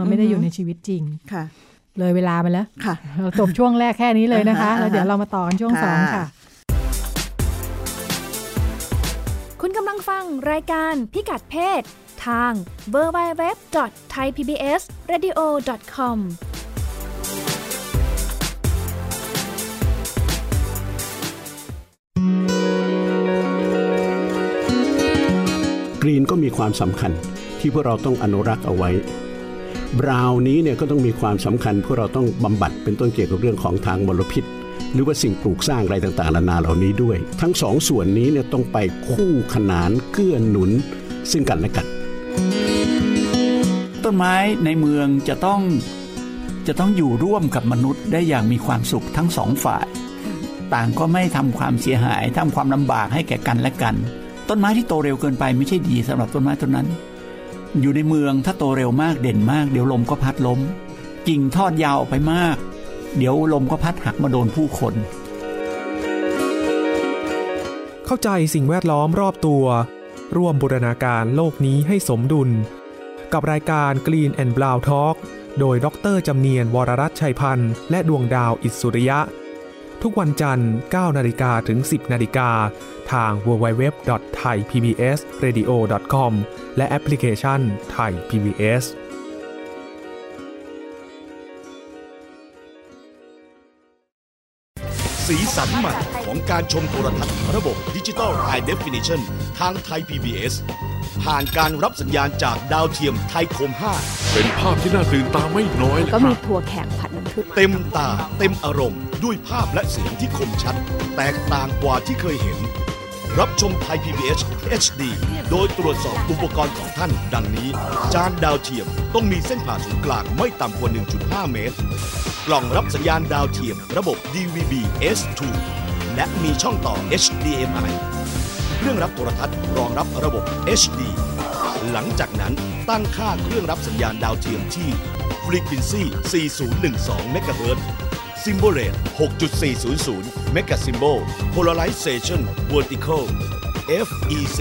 ไม่ได้อยู่ในชีวิตจริงค่ะเลยเวลาไปแล้วเราจบช่วงแรกแค่นี้เลยนะคะแล้วเดี๋ยวเรามาต่อกันช่วงสองค่ะคุณกำลังฟังรายการพิกัดเพศทาง www.thaipbsradio.com กรีนก็มีความสำคัญที่พวกเราต้องอนุรักษ์เอาไว้บราวน์นี้เนี่ยก็ต้องมีความสำคัญพวกเราต้องบำบัดเป็นต้นเกี่ยวกับเรื่องของทางมลพิษหรือว่าสิ่งปลูกสร้างอะไรต่างๆนานาเหล่านี้ด้วยทั้งสองส่วนนี้เนี่ยต้องไปคู่ขนานเกื้อหนุนซึ่งกันและกันต้นไม้ในเมืองจะต้องอยู่ร่วมกับมนุษย์ได้อย่างมีความสุขทั้งสองฝ่ายต่างก็ไม่ทำความเสียหายทำความลำบากให้แก่กันและกันต้นไม้ที่โตเร็วเกินไปไม่ใช่ดีสำหรับต้นไม้ต้นนั้นอยู่ในเมืองถ้าโตเร็วมากเด่นมากเดี๋ยวลมก็พัดล้มกิ่งทอดยาวออกไปมากเดี๋ยวลมก็พัดหักมาโดนผู้คนเข้าใจสิ่งแวดล้อมรอบตัวร่วมบูรณาการโลกนี้ให้สมดุลกับรายการ Green and Brown Talk โดยดร.จำเนียนวรรัตน์ชัยพันธ์และดวงดาวอิสุริยะทุกวันจันทร์ 9:00 น. ถึง 10:00 น. ทาง www.thaipbsradio.com และแอปพลิเคชัน Thai PBSสีสันใหม่ของการชมโทรทัศน์ระบบ Digital High Definition ทาง Thai PBS ผ่านการรับสัญญาณจากดาวเทียมไทยคม 5 เป็นภาพที่น่าตื่นตาไม่น้อยก็มีถั่วแขกผัดน้ำผึ้งเต็มตาเต็มอารมณ์ด้วยภาพและเสียงที่คมชัดแตกต่างกว่าที่เคยเห็นรับชมไทย PBS HD โดยตรวจสอบอุปกรณ์ของท่านดังนี้จานดาวเทียมต้องมีเส้นผ่าศูนย์กลางไม่ต่ำกว่า 1.5 เมตรกล่องรับสัญญาณดาวเทียมระบบ DVB S2 และมีช่องต่อ HDMI เครื่องรับโทรทัศน์รองรับระบบ HD หลังจากนั้นตั้งค่าเครื่องรับสัญญาณดาวเทียมที่ Frequency 4012 MHz Symbol Rate 6.400 Megasymbol Polarization Vertical FEC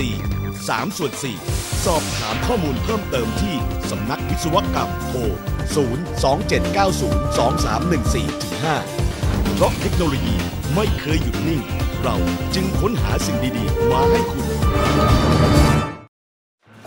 3/4 สอบถามข้อมูลเพิ่มเติมที่สำนักวิศวกรรมโทร 027902314-5 เพราะเทคโนโลยีไม่เคยหยุดนิ่งเราจึงค้นหาสิ่งดีๆมาให้คุณ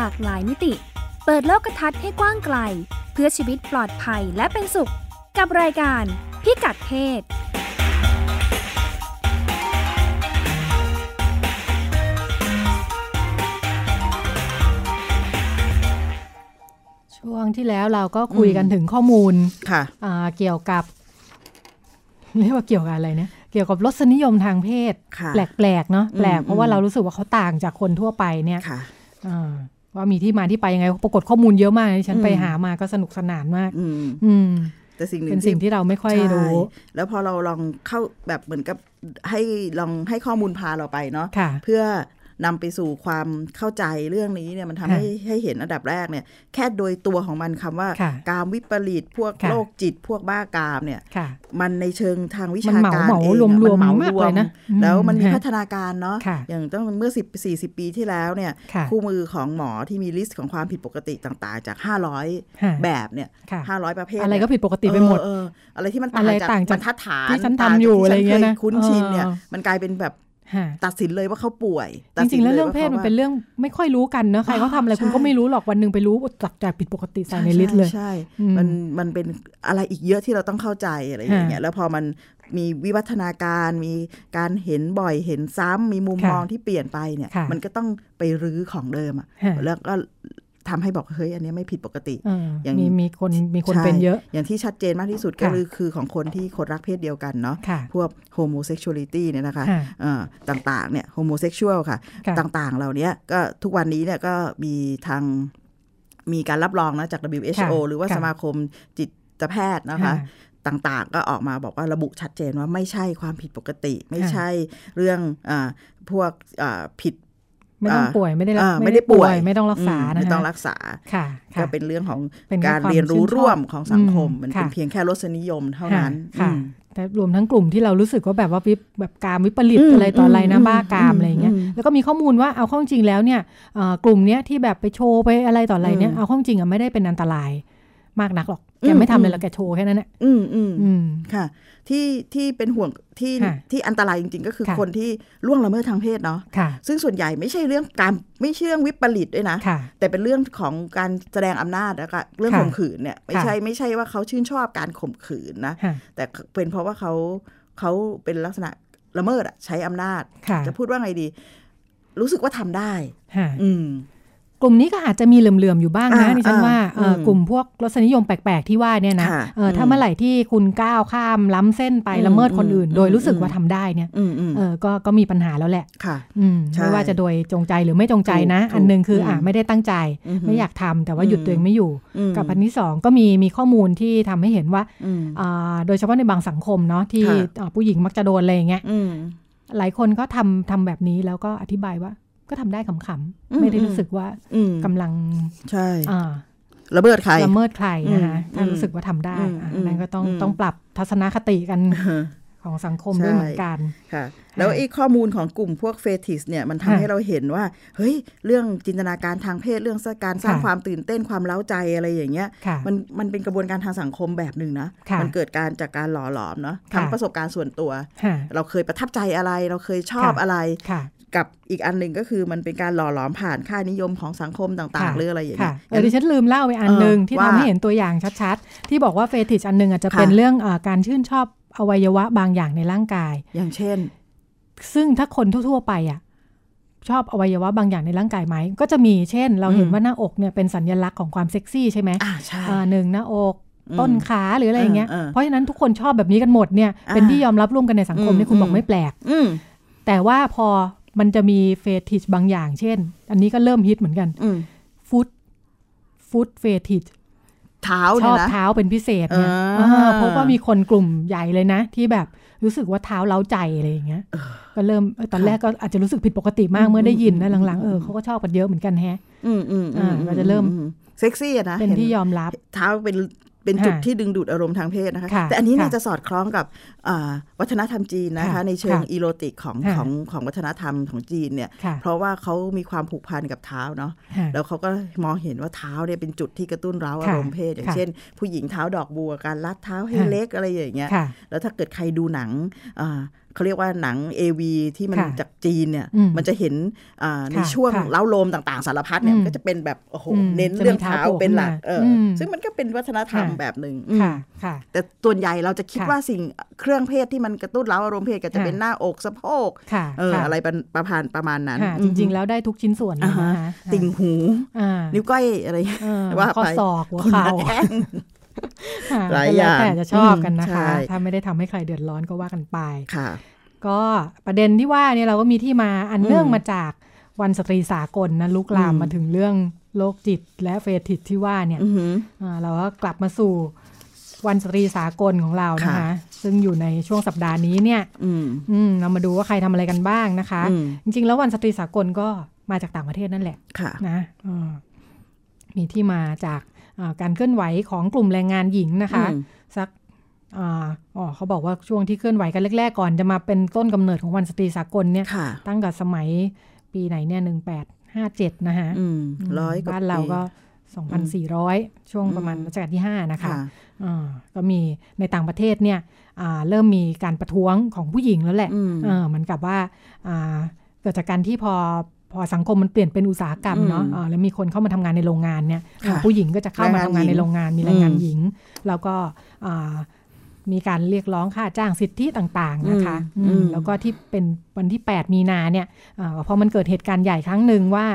หลากหลายมิติเปิดโลกทัศน์ให้กว้างไกลเพื่อชีวิตปลอดภัยและเป็นสุขกับรายการพิกัดเพศช่วงที่แล้วเราก็คุยกันถึงข้อมูลเกี่ยวกับเรียกว่าเกี่ยวกับอะไรนะเกี่ยวกับรสนิยมทางเพศแปลกๆเนาะแปลกเพราะว่าเรารู้สึกว่าเขาต่างจากคนทั่วไปเนี่ยว่ามีที่มาที่ไปยังไงปรากฏข้อมูลเยอะมากที่ฉันไปหามาก็สนุกสนานมากแต่สิ่งหนึ่งเป็นสิ่งที่เราไม่ค่อยรู้แล้วพอเราลองเข้าแบบเหมือนกับให้ลองให้ข้อมูลพาเราไปเนาะเพื่อนำไปสู่ความเข้าใจเรื่องนี้เนี่ยมันทำให้เห็นอันดับแรกเนี่ยแค่โดยตัวของมันคำว่ากามวิปริตพวกโรคจิตพวกบ้ากามเนี่ยมันในเชิงทางวิชาการเองมันเหมารวมนะแล้วมันมีพัฒนาการเนาะอย่างตั้งเมื่อ40ปีที่แล้วเนี่ยคู่มือของหมอที่มีลิสต์ของความผิดปกติต่างๆจาก500แบบเนี่ย500ประเภทอะไรก็ผิดปกติไปหมดอะไรที่มันต่างจากบรรทัดฐานที่ฉันทำอยู่อะไรเงี้ยนะคุ้นชินเนี่ยมันกลายเป็นแบบตัดสินเลยว่าเขาป่วยจริงๆแล้วเรื่องเพศมันเป็นเรื่องไม่ค่อยรู้กันนะใครเขาทำอะไรคุณก็ไม่รู้หรอกวันนึงไปรู้จากผิดปกติใส่ในลิสต์เลยใช่มันเป็นอะไรอีกเยอะที่เราต้องเข้าใจอะไรอย่างเงี้ยแล้วพอมันมีวิวัฒนาการมีการเห็นบ่อยเห็นซ้ำมีมุมมองที่เปลี่ยนไปเนี่ยมันก็ต้องไปรื้อของเดิมแล้วก็ทำให้บอกเฮ้ยอันนี้ไม่ผิดปกติอย่างมีคนเป็นเยอะอย่างที่ชัดเจนมากที่สุดก็คือของคนที่คนรักเพศเดียวกันเนาะพวกโฮโมเซ็กชวลิตี้เนี่ยนะคะต่างๆเนี่ยโฮโมเซ็กชวลค่ะต่างๆเหล่านี้ก็ทุกวันนี้เนี่ยก็มีทางมีการรับรองนะจาก WHO หรือว่าสมาคมจิตแพทย์นะคะต่างๆก็ออกมาบอกว่าระบุชัดเจนว่าไม่ใช่ความผิดปกติไม่ใช่เรื่องพวกผิดไม่ต้องป่วยไม่ได้ป่วยไม่ต้องรักษาไม่ต้องรักษาก็เป็นเรื่องของการเรียนรู้ร่วมของสังคมมันเป็นเพียงแค่รสนิยมเท่านั้นแต่รวมทั้งกลุ่มที่เรารู้สึกว่าแบบว่าแบบกามวิปริตอะไรต่ออะไรนะบ้ากามอะไรเงี้ยแล้วก็มีข้อมูลว่าเอาข้อจริงแล้วเนี่ยกลุ่มเนี้ยที่แบบไปโชว์ไปอะไรต่ออะไรเนี่ยเอาข้อจริงอ่ะไม่ได้เป็นอันตรายมากนักหรอกแกไม่ทำเลยแล้วแกโชว์แค่นั้นแหละค่ะที่เป็นห่วงที่อันตรายจริงๆก็คือคนที่ล่วงละเมิดทางเพศเนาะซึ่งส่วนใหญ่ไม่ใช่เรื่องการไม่ใช่เรื่องวิปริตด้วยนะแต่เป็นเรื่องของการแสดงอำนาจแล้วก็เรื่องข่มขืนเนี่ยไม่ใช่ว่าเขาชื่นชอบการข่มขืนนะแต่เป็นเพราะว่าเขาเป็นลักษณะละเมิดใช้อำนาจจะพูดว่าไงดีรู้สึกว่าทำได้กลุ่มนี้ก็อาจจะมีเหลื่อมๆอยู่บ้างนะดิฉันว่ากลุ่มพวกรสนิยมแปลกๆที่ว่าเนี่ยนะถ้าเมื่อไหร่ที่คุณก้าวข้ามล้ำเส้นไปละเมิดคนอื่นโดยรู้สึกว่าทำได้เนี่ยก็มีปัญหาแล้วแหละไม่ว่าจะโดยจงใจหรือไม่จงใจนะอันนึงคือไม่ได้ตั้งใจไม่อยากทำแต่ว่าหยุดตัวเองไม่อยู่กับอันที่สองก็มีข้อมูลที่ทำให้เห็นว่าโดยเฉพาะในบางสังคมเนาะที่ผู้หญิงมักจะโดนอะไรอย่างเงี้ยหลายคนก็ทำแบบนี้แล้วก็อธิบายว่าก็ทำได้ขำๆไม่ได้รู้สึกว่ากำลังใช่ระเบิดใครนะคะถ้ารู้สึกว่าทำได้นั่นก็ต้องปรับทัศนคติกันของสังคมด้วยเหมือนกันค่ะแล้วไอ้ข้อมูลของกลุ่มพวกเฟติชเนี่ยมันทำให้เราเห็นว่าเฮ้ยเรื่องจินตนาการทางเพศเรื่องการสร้างความตื่นเต้นความเล้าใจอะไรอย่างเงี้ยมันเป็นกระบวนการทางสังคมแบบหนึ่งนะมันเกิดการจากการหล่อหลอมเนาะทั้งประสบการณ์ส่วนตัวเราเคยประทับใจอะไรเราเคยชอบอะไร กับอีกอันหนึ่งก็คือมันเป็นการหล่อหลอมผ่านค่านิยมของสังคมต่างๆหรืออะไรอย่างเงี้ยดิฉันลืมเล่าไปอันนึงที่ทำให้เห็นตัวอย่างชัดๆที่บอกว่าเฟติชอันนึงอาจจะเป็นเรื่องการชื่นชอบอวัยวะบางอย่างในร่างกายอย่างเช่นซึ่งถ้าคนทั่วๆไปอ่ะชอบอวัยวะบางอย่างในร่างกายไหมก็จะมีเช่นเราเห็นว่าหน้าอกเนี่ยเป็นสัญลักษณ์ของความเซ็กซี่ใช่ไหมหนึ่งหน้าอกต้นขาหรืออะไรอย่างเงี้ยเพราะฉะนั้นทุกคนชอบแบบนี้กันหมดเนี่ยเป็นที่ยอมรับร่วมกันในสังคมนี่คุณบอกไม่แปลกแต่ว่าพอมันจะมีเฟติชบางอย่างเช่นอันนี้ก็เริ่มฮิตเหมือนกันฟุตเฟติชเท้าชอบเท้าเป็นพิเศษเนี่ยเพราะว่ามีคนกลุ่มใหญ่เลยนะที่แบบรู้สึกว่าเท้าเล้าใจอะไรอย่างเงี้ยก็เริ่มตอนแรกก็อาจจะรู้สึกผิดปกติมากเมื่อได้ยินนะหลังๆเขาก็ชอบกันเยอะเหมือนกันแฮะมันจะเริ่มเซ็กซี่นะเป็นที่ยอมรับเท้าเป็นจุดที่ดึงดูดอารมณ์ทางเพศนะคะแต่อันนี้น่าจะสอดคล้องกับวัฒนธรรมจีนนะคะในเชิงอีโรติกของวัฒนธรรมของจีนเนี่ยเพราะว่าเขามีความผูกพันกับเท้าเนาะแล้วเขาก็มองเห็นว่าเท้าเนี่ยเป็นจุดที่กระตุ้นเร้าอารมณ์เพศอย่างเช่นผู้หญิงเท้าดอกบัวการลัดเท้าให้เล็กอะไรอย่างเงี้ยแล้วถ้าเกิดใครดูหนังเขาเรียกว่าหนัง AV ที่มันจากจีนเนี่ยมันจะเห็นในช่วงเล้าโลมต่างๆสารพัดเนี่ยก็จะเป็นแบบโอ้โหเน้นเรื่องเท้าเป็นหลักซึ่งมันก็เป็นวัฒนธรรมแบบนึงแต่ส่วนใหญ่เราจะคิดว่าสิ่งเครื่องเพศที่มันกระตุ้นเล้าอารมณ์เพศก็จะเป็นหน้าอกสะโพกอะไรประมาณนั้นจริงๆแล้วได้ทุกชิ้นส่วนนะคะติ่งหูนิ้วก้อยอะไรว่าไปข้อศอกหัวเข่าหลายอย่างแต่จะชอบกันนะคะถ้าไม่ได้ทำให้ใครเดือดร้อนก็ว่ากันไปก็ประเด็นที่ว่าเนี่ยเราก็มีที่มาอันเนื่องมาจากวันสตรีสากลนะลุกลามมาถึงเรื่องโรคจิตและเฟติชที่ว่าเนี่ยเราก็กลับมาสู่วันสตรีสากลของเรานะคะซึ่งอยู่ในช่วงสัปดาห์นี้เนี่ยเรามาดูว่าใครทำอะไรกันบ้างนะคะจริงๆแล้ววันสตรีสากลก็มาจากต่างประเทศนั่นแหละนะมีที่มาจากการเคลื่อนไหวของกลุ่มแรงงานหญิงนะคะสักเขาบอกว่าช่วงที่เคลื่อนไหวกันแรกๆก่อนจะมาเป็นต้นกำเนิดของวันสตรีสากลเนี่ยตั้งแต่สมัยปีไหนเนี่ย1857นะคะบ้านเราก็2,400ช่วงประมาณรัชกาลที่5นะคะก็มีในต่างประเทศเนี่ยเริ่มมีการประท้วงของผู้หญิงแล้วแหละเหมือนกับว่าเกิดจากการที่พอสังคมมันเปลี่ยนเป็นอุตสาหกรรมเนาะแล้วมีคนเข้ามาทำงานในโรงงานเนี่ยผู้หญิงก็จะเข้ามาทำงานในโรงงานมีแรงงานหญิงแล้วก็มีการเรียกร้องค่าจ้างสิทธิต่างๆนะคะแล้วก็ที่เป็นวันที่8มีนาเนี่ยพอมันเกิดเหตุการณ์ใหญ่ครั้งหนึ่งว่า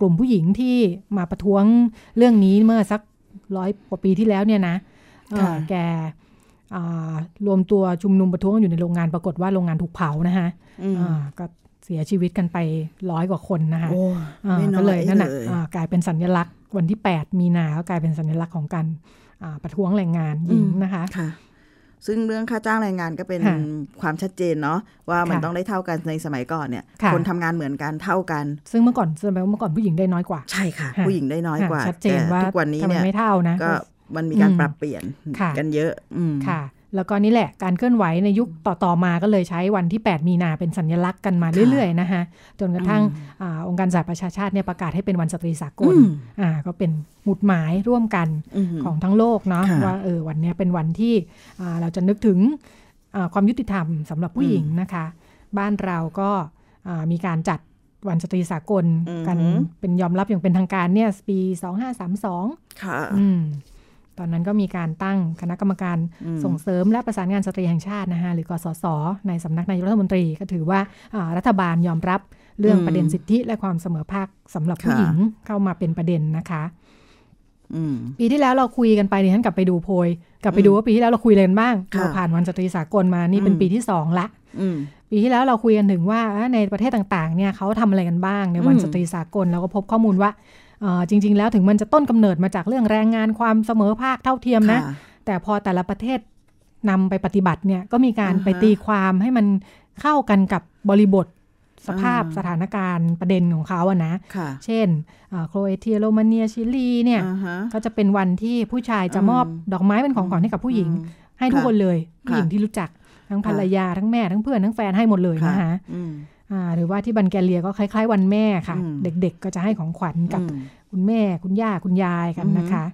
กลุ่มผู้หญิงที่มาประท้วงเรื่องนี้เมื่อสัก100 กว่าปีที่แล้วเนี่ยนะแกรวมตัวชุมนุมประท้วงอยู่ในโรงงานปรากฏว่าโรงงานถูกเผานะคะก็เสียชีวิตกันไป100 กว่าคนนะคะก็เลยนั่นแหละกลายเป็นสัญลักษณ์วันที่8มีนาก็กลายเป็นสัญลักษณ์ของการประท้วงแรงงานหญิงนะคะซึ่งเรื่องค่าจ้างแรงงานก็เป็นความชัดเจนเนาะว่ามันต้องได้เท่ากันในสมัยก่อนเนี่ยคนทำงานเหมือนกันเท่ากันซึ่งเมื่อก่อนผู้หญิงได้น้อยกว่าใช่ค่ะผู้หญิงได้น้อยกว่าชัดเจนว่าทุกวันนี้เนี่ยไม่เท่านะก็มันมีการปรับเปลี่ยนกันเยอะค่ะแล้วก็นี่แหละการเคลื่อนไหวในยุคต่อๆมาก็เลยใช้วันที่8มีนาเป็นสัญลักษณ์กันมาเรื่อยๆนะคะจนกระทั่งองค์การสหประชาชาติเนี่ยประกาศให้เป็นวันสตรีสากลก็เป็นหมุดหมายร่วมกันของทั้งโลกเนาะว่าวันนี้เป็นวันที่เราจะนึกถึงความยุติธรรมสำหรับผู้หญิงนะคะบ้านเราก็มีการจัดวันสตรีสากลกันเป็นยอมรับอย่างเป็นทางการเนี่ยปี2532ค่ะตอนนั้นก็มีการตั้งคณะกรรมการส่งเสริมและประสานงานสตรีแห่งชาตินะคะหรือกสศในสำนักนายกรัฐมนตรีก็ถือว่ารัฐบาลยอมรับเรื่องประเด็นสิทธิและความเสมอภาคสำหรับผู้หญิงเข้ามาเป็นประเด็นนะคะปีที่แล้วเราคุยกันไปดิฉันกลับไปดูว่าปีที่แล้วเราคุยอะไรกันบ้างเราผ่านวันสตรีสากลมานี่เป็นปีที่2ละปีที่แล้วเราคุยกันถึงว่าในประเทศต่างๆเนี่ยเขาทำอะไรกันบ้างในวันสตรีสากลเราก็พบข้อมูลว่าจริงๆแล้วถึงมันจะต้นกำเนิดมาจากเรื่องแรงงานความเสมอภาคเท่าเทียมนะแต่พอแต่ละประเทศนำไปปฏิบัติเนี่ยก็มีการไปตีความให้มันเข้ากันกับบริบทสภาพสถานการณ์ประเด็นของเขาอะนะเช่นโครเอเชียโรมาเนียชิลีเนี่ยก็จะเป็นวันที่ผู้ชายจะมอบดอกไม้เป็นของขวัญให้กับผู้หญิงให้ทุกคนเลยผู้หญิงที่รู้จักทั้งภรรยาทั้งแม่ทั้งเพื่อนทั้งแฟนให้หมดเลยนะคะหรือว่าที่บัลแกเรียก็คล้ายๆวันแม่ค่ะเด็กๆก็จะให้ของขวัญกับคุณแม่คุณย่าคุณยายกันนะคะ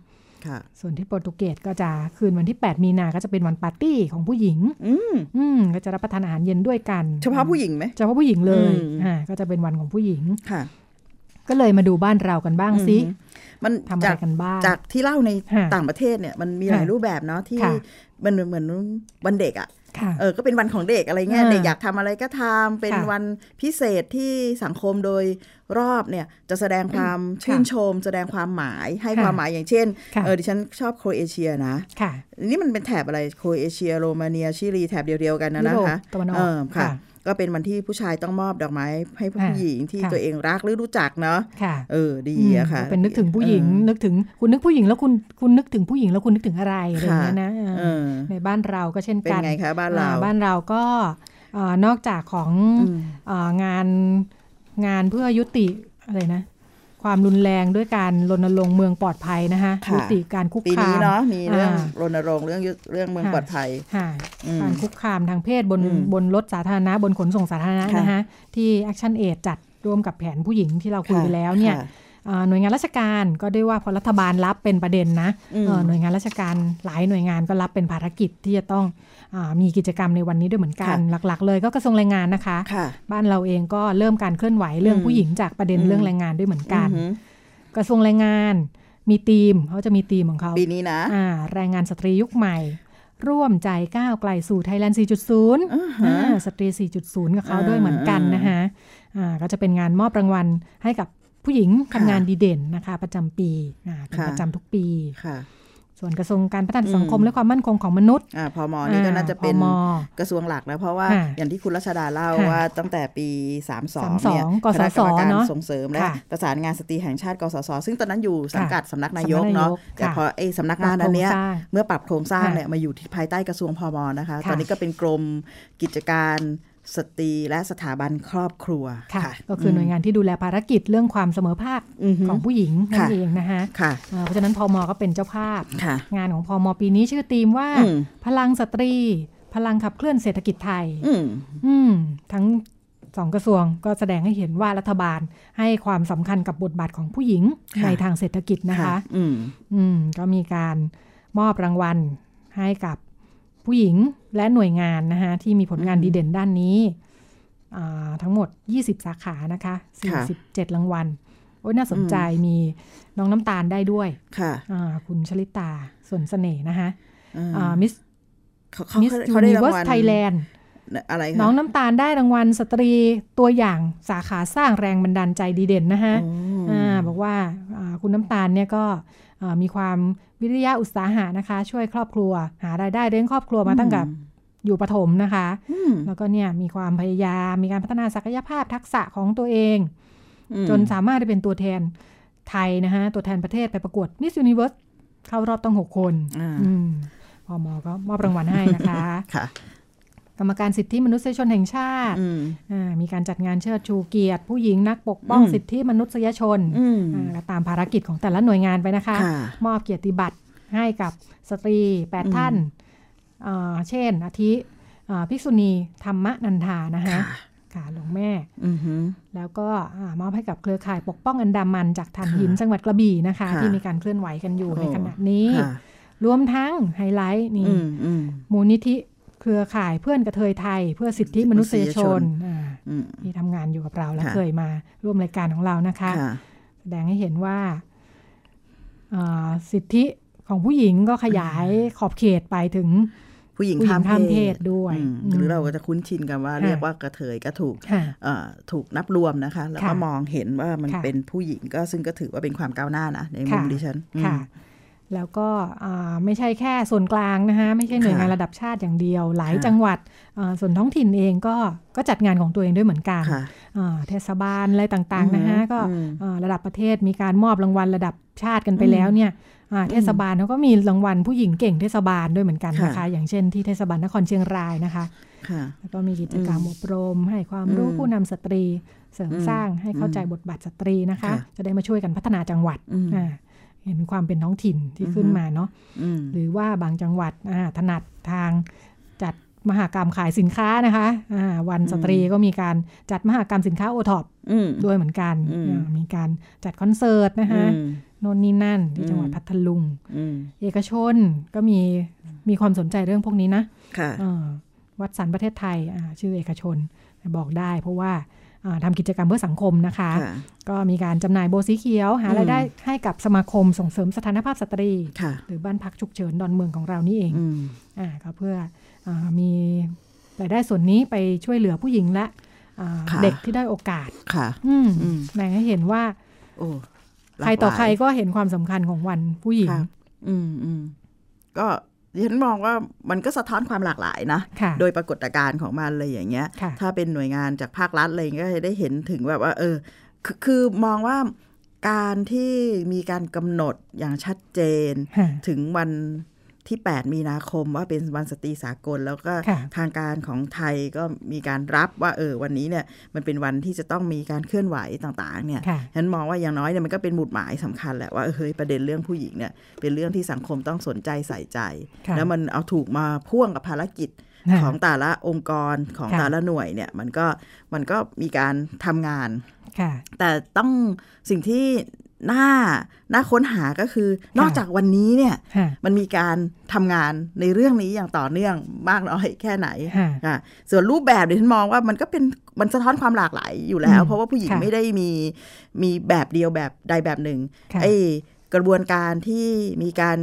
ส่วนที่โปรตุเกสก็จะคืนวันที่8มีนาก็จะเป็นวันปาร์ตี้ของผู้หญิงก็จะรับประทานอาหารเย็นด้วยกันเฉพาะผู้หญิงไหมเฉพาะผู้หญิงเลยก็จะเป็นวันของผู้หญิงค่ะก็เลยมาดูบ้านเรากันบ้างสิมันทำอะไรกันบ้างจากที่เล่าในต่างประเทศเนี่ยมันมีหลายรูปแบบเนาะที่มันเหมือนวันเด็กอ่ะก็เป็นวันของเด็กอะไรเงี้ยเด็กอยากทำอะไรก็ทำเป็นวันพิเศษที่สังคมโดยรอบเนี่ยจะแสดงความชื่นชมแสดงความหมายให้ความหมายอย่างเช่นดิฉันชอบโครเอเชียนะนี่มันเป็นแถบอะไรโครเอเชียโรมาเนียชิลีแถบเดียวกันนะคะค่ะก็เป็นวันที่ผู้ชายต้องมอบดอกไม้ให้ผู้หญิงที่ตัวเองรักหรือรู้จักเนาะดีอะค่ะเป็นนึกถึงผู้หญิงนึกถึงคุณนึกผู้หญิงแล้วคุณนึกถึงผู้หญิงแล้วคุณนึกถึงอะไรอะไรอย่างเงี้ยนะในบ้านเราก็เช่นกันเป็นไงคะบ้านเราก็นอกจากของงานเพื่อยุติอะไรนะความรุนแรงด้วยการรณรงค์เมืองปลอดภัยนะคะยุติการคุกคามปีนี้เนาะมีเรื่องรณรงค์เรื่องเมืองปลอดภัยการคุกคามทางเพศบนรถสาธารณะบนขนส่งสาธารณะนะคะที่ Action Aid จัดร่วมกับแผนผู้หญิงที่เราคุยไปแล้วเนี่ยหน่วยงานราชการก็ได้ว่าพอรัฐบาลรับเป็นประเด็นนะหน่วยงานราชการหลายหน่วยงานก็รับเป็นภารกิจที่จะต้องมีกิจกรรมในวันนี้ด้วยเหมือนกันหลักๆเลยก็กระทรวงแรงงานนะคะบ้านเราเองก็เริ่มการเคลื่อนไหวเรื่องผู้หญิงจากประเด็นเรื่องแรงงานด้วยเหมือนกันกระทรวงแรงงานมีธีมเขาจะมีธีมของเขาปีนี้นะแรงงานสตรียุคใหม่ร่วมใจก้าวไกลสู่ไทยแลนด์ 4.0 สตรี 4.0 กับเขาด้วยเหมือนกันนะคะก็จะเป็นงานมอบรางวัลให้กับผู้หญิงทำงานดีเด่นนะคะประจำปีเป็นประจำทุกปีส่วนกระทรวงการพัฒนาสังคมและความมั่นคงของมนุษย์พม.นี่ก็น่าจะเป็นกระทรวงหลักนะเพราะว่าอย่างที่คุณรัชดาเล่าว่าตั้งแต่ปี32เนี่ยคณะกรรมการส่งเสริมและประสานงานสตรีแห่งชาติกสศซึ่งตอนนั้นอยู่สังกัดสำนักนายกเนาะแต่พอไอ้สำนักงานอันเนี้ยเมื่อปรับโครงสร้างเนี่ยมาอยู่ภายใต้กระทรวงพม.นะคะตอนนี้ก็เป็นกรมกิจการสตรีและสถาบันครอบครัวค่ะก็คือหน่วยงานที่ดูแลภารกิจเรื่องความเสมอภาคของผู้หญิงนั่นเองนะคะเพราะฉะนั้นพม.ก็เป็นเจ้าภาพงานของพม.ปีนี้ชื่อธีมว่าพลังสตรีพลังขับเคลื่อนเศรษฐกิจไทยทั้ง2กระทรวงก็แสดงให้เห็นว่ารัฐบาลให้ความสำคัญกับบทบาทของผู้หญิงในทางเศรษฐกิจนะคะก็มีการมอบรางวัลให้กับผู้หญิงและหน่วยงานนะคะที่มีผลงานดีเด่นด้านนี้ทั้งหมด20สาขานะคะ47รางวัลโอ้ยน่าสนใจมีน้องน้ำตาลได้ด้วยค่ะคุณชลิตาส่วนเสน่ห์นะคะมิสยูนิเวอร์สไทยแลนด์อะไรคะน้องน้ำตาลได้รางวัลสตรีตัวอย่างสาขาสร้างแรงบันดาลใจดีเด่นนะคะบอกว่าคุณน้ำตาลเนี่ยก็มีความวิริยะอุตสาหะนะคะช่วยครอบครัวหารายได้เลี้ยงครอบครัวมาตั้งแต่อยู่ประถมนะคะแล้วก็เนี่ยมีความพยายามมีการพัฒนาศักยภาพทักษะของตัวเองจนสามารถได้เป็นตัวแทนไทยนะคะตัวแทนประเทศไปประกวด Miss Universe เข้ารอบต้อง6คนพม.ก็มอบรางวัลให้นะคะกรรมการสิทธิมนุษยชนแห่งชาติมีการจัดงานเชิดชูเกียรติผู้หญิงนักปกป้องสิทธิมนุษยชนตามภารกิจของแต่ละหน่วยงานไปนะคะมอบเกียรติบัตรให้กับสตรี8ท่านเช่นอาทิภิกษุณีธรรมนันทานะคะค่ะหลวงแม่แล้วก็มอบให้กับเครือข่ายปกป้องอันดามันจากถ่านหินจังหวัดกระบี่นะคะที่มีการเคลื่อนไหวกันอยู่ในขณะนี้รวมทั้งไฮไลท์นี่มูลนิธิเครือข่ายเพื่อนกระเทยไทยเพื่อสิทธิมนุษยชนที่ทำงานอยู่กับเราและเคยมาร่วมรายการของเรานะคะแสดงให้เห็นว่าสิทธิของผู้หญิงก็ขยายขอบเขตไปถึงผู้หญิงข้ามเพศด้วยหรือเราก็จะคุ้นชินกันว่าเรียกว่ากระเทยก็ถูกนับรวมนะคะแล้วก็มองเห็นว่ามันเป็นผู้หญิงก็ซึ่งก็ถือว่าเป็นความก้าวหน้านะในมุมดิฉันแล้วก็ไม่ใช่แค่ส่วนกลางนะคะไม่ใช่หน่วยงานระดับชาติอย่างเดียวหลายจังหวัดส่วนท้องถิ่นเองก็จัดงานของตัวเองด้วยเหมือนกันเทศบาลอะไรต่างๆนะคะก็ระดับประเทศมีการมอบรางวัลระดับชาติกันไปแล้วเนี่ยเทศบาลเขาก็มีรางวัลผู้หญิงเก่งเทศบาลด้วยเหมือนกันนะคะอย่างเช่นที่เทศบาลนครเชียงรายนะคะแล้วก็มีกิจกรรมอบรมให้ความรู้ผู้นำสตรีเสริมสร้างให้เข้าใจบทบาทสตรีนะคะจะได้มาช่วยกันพัฒนาจังหวัดเห็นความเป็นท้องถิ่นที่ขึ้นมาเนาะหรือว่าบางจังหวัดถนัดทางจัด มหกรรมขายสินค้านะคะวันสตรีก็มีการจัดมหกรรมสินค้าโอท็อปด้วยเหมือนกันมีการจัดคอนเสิร์ตนะคะโน่นนี่นั่นที่จังหวัดพัทลุงเอกชนก็มีความสนใจเรื่องพวกนี้นะวัดสรรประเทศไทยชื่อเอกชนบอกได้เพราะว่าทำกิจกรรมเพื่อสังคมนะคะก็มีการจำหน่ายโบสีเขียวหารายได้ให้กับสมาคมส่งเสริมสถานภาพสตรีหรือบ้านพักฉุกเฉินดอนเมืองของเรานี่เองก็เพื่อมีรายได้ส่วนนี้ไปช่วยเหลือผู้หญิงและเด็กที่ได้โอกาสแสดงให้เห็นว่าใครต่อใครก็เห็นความสำคัญของวันผู้หญิงก็ฉันมองว่ามันก็สะท้อนความหลากหลายนะโดยปรากฏการณ์ของมันเลยอย่างเงี้ยถ้าเป็นหน่วยงานจากภาครัฐอะไรก็จะได้เห็นถึงแบบว่าคือมองว่าการที่มีการกำหนดอย่างชัดเจนถึงวันที่8มีนาคมว่าเป็นวันสตรีสากลแล้วก็ทางการของไทยก็มีการรับว่าวันนี้เนี่ยมันเป็นวันที่จะต้องมีการเคลื่อนไหวต่างๆเนี่ยฉันมองว่าอย่างน้อยเนี่ยมันก็เป็นหมุดหมายสำคัญแหละว่าประเด็นเรื่องผู้หญิงเนี่ยเป็นเรื่องที่สังคมต้องสนใจใส่ใจแล้วมันเอาถูกมาพ่วงกับภารกิจของแต่ละองค์กรของแต่ละหน่วยเนี่ยมันก็มีการทำงานแต่ต้องสิ่งที่น่าค้นหาก็คือนอกจากวันนี้เนี่ยมันมีการทำงานในเรื่องนี้อย่างต่อเนื่องมากน้อยแค่ไหนส่วนรูปแบบเดี๋ยวฉันมองว่ามันก็เป็นมันสะท้อนความหลากหลายอยู่แล้วเพราะว่าผู้หญิงไม่ได้มีแบบเดียวแบบใดแบบหนึ่งกระบวนการที่มีการ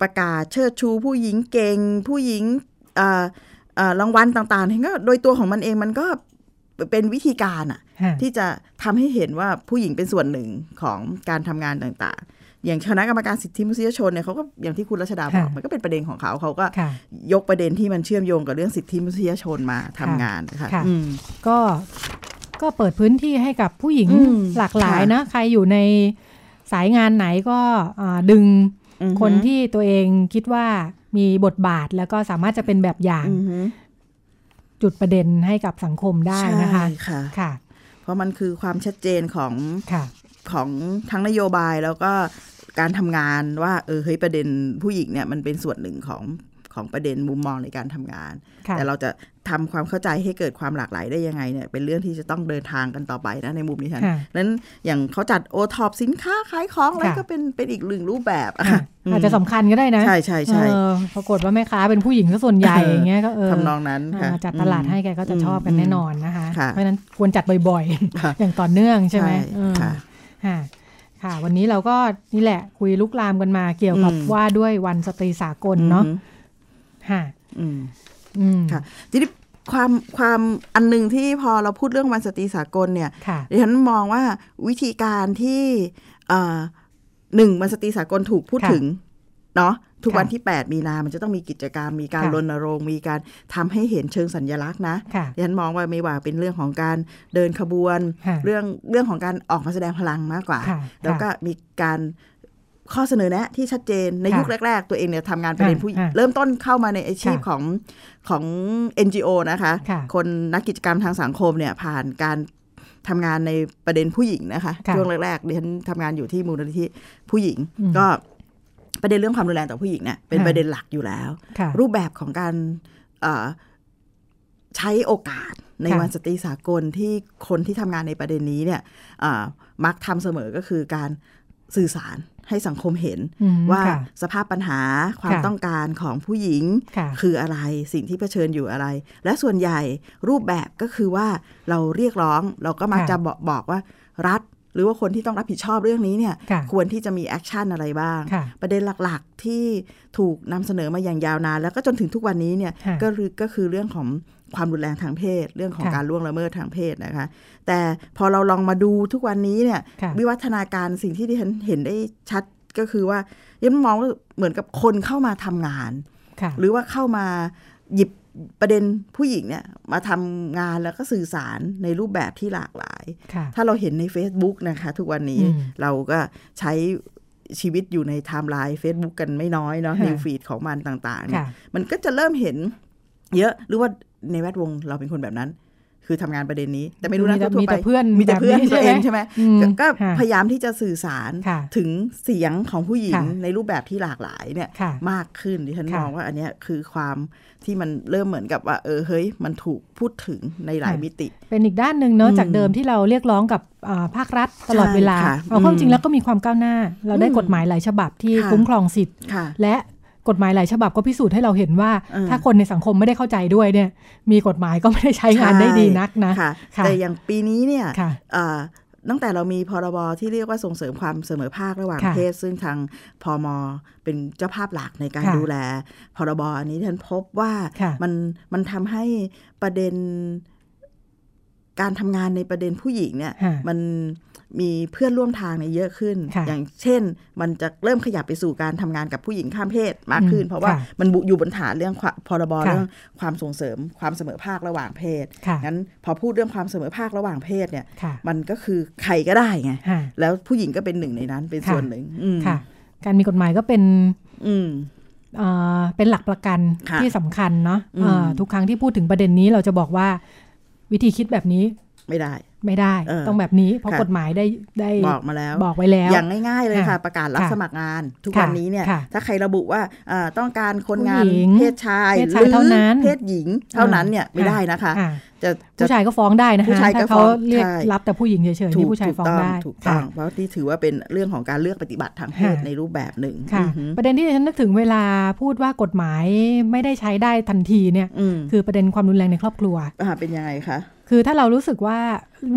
ประกาศเชิดชูผู้หญิงเก่งผู้หญิงรางวัลต่างๆก็โดยตัวของมันเองมันก็เป็นวิธีการที่จะทำให้เห็นว่าผู้หญิงเป็นส่วนหนึ่งของการทำงานต่างๆอย่างคณะกรรมการสิทธิมนุษยชนเนี่ยเขาก็อย่างที่คุณรัชดาบอกมันก็เป็นประเด็นของเขาก็ยกประเด็นที่มันเชื่อมโยงกับเรื่องสิทธิมนุษยชนมาทำงานค่ะก็เปิดพื้นที่ให้กับผู้หญิงหลากหลายนะใครอยู่ในสายงานไหนก็ดึงคนที่ตัวเองคิดว่ามีบทบาทแล้วก็สามารถจะเป็นแบบอย่างจุดประเด็นให้กับสังคมได้นะคะค่ะเพราะมันคือความชัดเจนของทั้งนโยบายแล้วก็การทำงานว่าประเด็นผู้หญิงเนี่ยมันเป็นส่วนหนึ่งของประเด็นมุมมองในการทำงานแต่เราจะทำความเข้าใจให้เกิดความหลากหลายได้ยังไงเนี่ยเป็นเรื่องที่จะต้องเดินทางกันต่อไปนะในมุมนี้ฉันนั้นอย่างเขาจัดโอท็อปสินค้าขายของอะไรก็เป็นอีกหนึ่งรูปแบบอาจจะสำคัญก็ได้นะใช่ใช่ใช่ปรากฏว่าแม่ค้าเป็นผู้หญิงซะส่วนใหญ่อย่างเงี้ยก็ทำนองนั้นจัดตลาดให้แกก็จะชอบกันแน่นอนนะคะเพราะนั้นควรจัดบ่อยๆอย่างต่อเนื่องใช่ไหมค่ะวันนี้เราก็นี่แหละคุยลุกลามกันมาเกี่ยวกับว่าด้วยวันสตรีสากลเนาะค่ะค่ะทีนี้ความอันหนึ่งที่พอเราพูดเรื่องวันสตรีสากลเนี่ยดิฉันมองว่าวิธีการที่หนึ่งวันสตรีสากลถูกพูดถึงเนาะทุกวันที่8มีนามันจะต้องมีกิจกรรมมีการรณรงค์มีการทำให้เห็นเชิงสัญลักษณ์นะดิฉันมองว่าไม่ว่าเป็นเรื่องของการเดินขบวนเรื่องของการออกมาแสดงพลังมากกว่าแล้วก็มีการข้อเสนอแนะที่ชัดเจนในยุคแรกๆตัวเองเนี่ยทำงานประเด็นผู้หญิงเริ่มต้นเข้ามาในอาชีพของ NGO นะคะคนนักกิจกรรมทางสังคมเนี่ยผ่านการทำงานในประเด็นผู้หญิงนะคะช่วงแรกๆดิฉันทำงานอยู่ที่มูลนิธิผู้หญิงก็ประเด็นเรื่องความรุนแรงต่อผู้หญิงเนี่ยเป็นประเด็นหลักอยู่แล้วรูปแบบของการใช้โอกาสในวันสตรีสากลที่คนที่ทำงานในประเด็นนี้เนี่ยมักทำเสมอก็คือการสื่อสารให้สังคมเห็นว่าสภาพปัญหาความต้องการของผู้หญิงคืออะไรสิ่งที่เผชิญอยู่อะไรและส่วนใหญ่รูปแบบก็คือว่าเราเรียกร้องเราก็มักจะบอกว่ารัฐหรือว่าคนที่ต้องรับผิดชอบเรื่องนี้เนี่ยควรที่จะมีแอคชั่นอะไรบ้างประเด็นหลักๆที่ถูกนำเสนอมาอย่างยาวนานแล้วก็จนถึงทุกวันนี้เนี่ยก็คือเรื่องของความรุนแรงทางเพศเรื่องของการล่วงละเมิดทางเพศนะคะแต่พอเราลองมาดูทุกวันนี้เนี่ยวิวัฒนาการสิ่งที่ดิฉันเห็นได้ชัดก็คือว่ายังมองเหมือนกับคนเข้ามาทำงานหรือว่าเข้ามาหยิบประเด็นผู้หญิงเนี่ยมาทำงานแล้วก็สื่อสารในรูปแบบที่หลากหลายถ้าเราเห็นใน Facebook นะคะทุกวันนี้เราก็ใช้ชีวิตอยู่ในไทม์ไลน์ Facebook กันไม่น้อยเนาะนิวฟีดของมันต่างๆเนี่ยมันก็จะเริ่มเห็นเยอะหรือว่าในแวดวงเราเป็นคนแบบนั้น คือทำงานประเด็นนี้แต่ไม่รู้นะทั่วไปมีแต่เพื่อนตัวเองใช่ไหมก็พยายามที่จะสื่อสารถึงเสียงของผู้หญิงในรูปแบบที่หลากหลายเนี่ยมากขึ้นดิฉันมองว่าอันนี้คือความที่มันเริ่มเหมือนกับว่าเฮ้ยมันถูกพูดถึงในหลายมิติเป็นอีกด้านนึงเนาะจากเดิมที่เราเรียกร้องกับภาครัฐตลอดเวลาเอาความจริงแล้วก็มีความก้าวหน้าเราได้กฎหมายหลายฉบับที่คุ้มครองสิทธิ์และกฎหมายหลายฉบับก็พิสูจน์ให้เราเห็นว่าถ้าคนในสังคมไม่ได้เข้าใจด้วยเนี่ยมีกฎหมายก็ไม่ได้ใช้งานได้ดีนักนะแต่อย่างปีนี้เนี่ยตั้งแต่เรามีพรบที่เรียกว่าส่งเสริมความเสมอภาคระหว่างเพศซึ่งทางพม.เป็นเจ้าภาพหลักในการดูแลพรบ.อันนี้ท่านพบว่ามันทำให้ประเด็นการทำงานในประเด็นผู้หญิงเนี่ยมันมีเพื่อนร่วมทางในเยอะขึ้นอย่างเช่นมันจะเริ่มขยับไปสู่การทำงานกับผู้หญิงข้ามเพศมากขึ้นเพราะว่ามันอยู่บนฐานเรื่องพรบเรื่องความส่งเสริมความเสมอภาคระหว่างเพศงั้นพอพูดเรื่องความเสมอภาคระหว่างเพศเนี่ยมันก็คือใครก็ได้ไงแล้วผู้หญิงก็เป็นหนึ่งในนั้นเป็นส่วนหนึ่งการมีกฎหมายก็เป็นหลักประกันที่สำคัญเนาะทุกครั้งที่พูดถึงประเด็นนี้เราจะบอกว่าวิธีคิดแบบนี้ไม่ได้ต้องแบบนี้เพราะกฎหมายได้บอกมาแล้วบอกไว้แล้วอย่างง่ายๆเลยค่ะประกาศรับสมัครงานทุกวันนี้เนี่ยถ้าใครระบุว่าต้องการคนงานเพศชายหรือเพศหญิงเท่านั้นเนี่ยไม่ได้นะคะผู้ชายก็ฟ้องได้นะคะผู้ชายก็ฟ้องเรียกรับแต่ผู้หญิงเฉยๆที่ผู้ชายฟ้องได้ถูกต้องเพราะที่ถือว่าเป็นเรื่องของการเลือกปฏิบัติทางเพศในรูปแบบหนึ่งประเด็นที่ฉันนึกถึงเวลาพูดว่ากฎหมายไม่ได้ใช้ได้ทันทีเนี่ยคือประเด็นความรุนแรงในครอบครัวเป็นยังไงคะคือถ้าเรารู้สึกว่า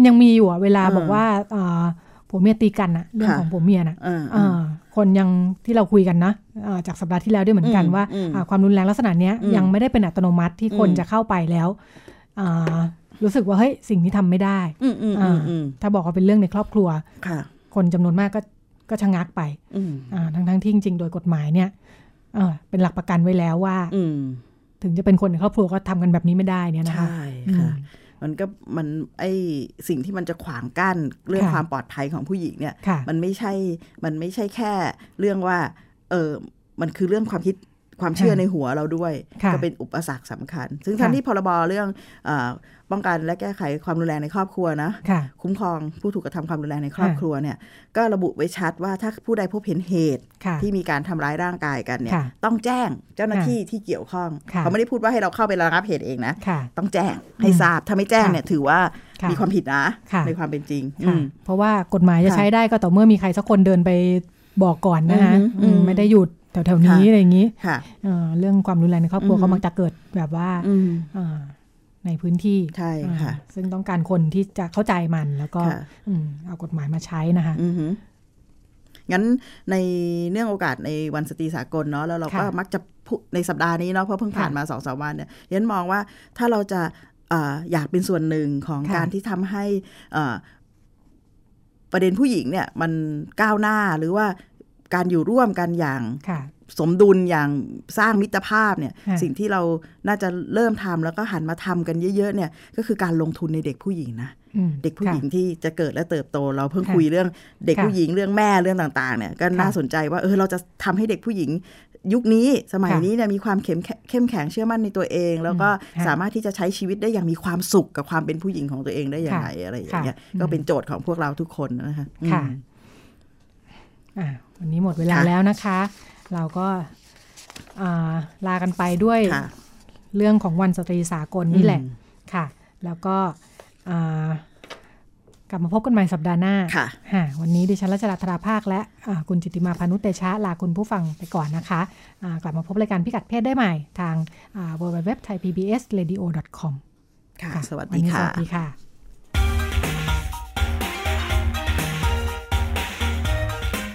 ยังมีอยู่เวลาบอกว่าผัวเมียตีกันนะเรื่องของผัวเมียนะคนยังที่เราคุยกันนะจากสัปดาห์ที่แล้วด้วยเหมือนกันว่าความรุนแรงลักษณะนี้ยังไม่ได้เป็นอัตโนมัติที่คนจะเข้าไปแล้วรู้สึกว่าเฮ้ยสิ่งนี้ทำไม่ได้ถ้าบอกว่าเป็นเรื่องในครอบครัวคนจำนวนมากก็ชะงักไปทั้งที่จริงๆโดยกฎหมายเนี่ยเป็นหลักประกันไว้แล้วว่าถึงจะเป็นคนในครอบครัวก็ทำกันแบบนี้ไม่ได้เนี่ยนะคะใช่ค่ะมันไอสิ่งที่มันจะขวางกั้นเรื่องความปลอดภัยของผู้หญิงเนี่ยมันไม่ใช่แค่เรื่องว่ามันคือเรื่องความคิดความเชื่อในหัวเราด้วยก็เป็นอุปสรรคสำคัญซึ่งทั้งที่พรบเรื่องป้องกันและแก้ไขความรุนแรงในครอบครัวนะคุ้มครองผู้ถูกกระทำความรุนแรงในครอบครัวเนี่ยก็ระบุไว้ชัดว่าถ้าผู้ใดพบเห็นเหตุที่มีการทำร้ายร่างกายกันเนี่ยต้องแจ้งเจ้าหน้าที่ที่เกี่ยวข้องเขาไม่ได้พูดว่าให้เราเข้าไประงับเหตุเองนะต้องแจ้งให้ทราบถ้าไม่แจ้งเนี่ยถือว่ามีความผิดนะในความเป็นจริงเพราะว่ากฎหมายจะใช้ได้ก็ต่อเมื่อมีใครสักคนเดินไปบอกก่อนนะคะไม่ได้หยุดแถวๆนี้อะไรอย่างนี้เรื่องความรุนแรงในครอบครัวก็มักจะเกิดแบบว่าในพื้นที่ใช่ค่ะซึ่งต้องการคนที่จะเข้าใจมันแล้วก็เอากฎหมายมาใช้นะคะงั้นในเนื่องโอกาสในวันสตรีสากลเนาะแล้วเราก็มักจะในสัปดาห์นี้เนาะเพราะเพิ่งผ่านมา 2-3 วันเนี่ยฉันมองว่าถ้าเราจะอยากเป็นส่วนหนึ่งของการที่ทำให้ประเด็นผู้หญิงเนี่ยมันก้าวหน้าหรือว่าการอยู่ร่วมกันอย่างสมดุลอย่างสร้างมิตรภาพเนี่ยสิ่งที่เราน่าจะเริ่มทำแล้วก็หันมาทำกันเยอะๆเนี่ยก็คือการลงทุนในเด็กผู้หญิงนะเด็กผู้หญิงที่จะเกิดและเติบโตเราเพิ่งคุยเรื่องเด็กผู้หญิงเรื่องแม่เรื่องต่างๆเนี่ยก็น่าสนใจว่าเราจะทำให้เด็กผู้หญิงยุคนี้สมัยนี้เนี่ยมีความเข้มแข็งเชื่อมั่นในตัวเองแล้วก็สามารถที่จะใช้ชีวิตได้อย่างมีความสุขกับความเป็นผู้หญิงของตัวเองได้อย่างไรอะไรอย่างเงี้ยก็เป็นโจทย์ของพวกเราทุกคนนะคะวันนี้หมดเวลาแล้วนะคะเราก็ลากันไปด้วยเรื่องของวันสตรีสากลนี่แหละค่ะแล้วก็กลับมาพบกันใหม่สัปดาห์หน้าวันนี้ดิฉันรัชดาธราภาคและคุณจิตติมาพานุเตชะลาคุณผู้ฟังไปก่อนนะคะกลับมาพบรายการพิกัดเพศได้ใหม่ทาง www.thaipbsradio.com ค่ะสวัสดีค่ะ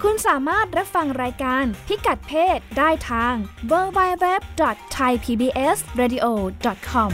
คุณสามารถรับฟังรายการพิกัดเพศได้ทาง www.thaipbsradio.com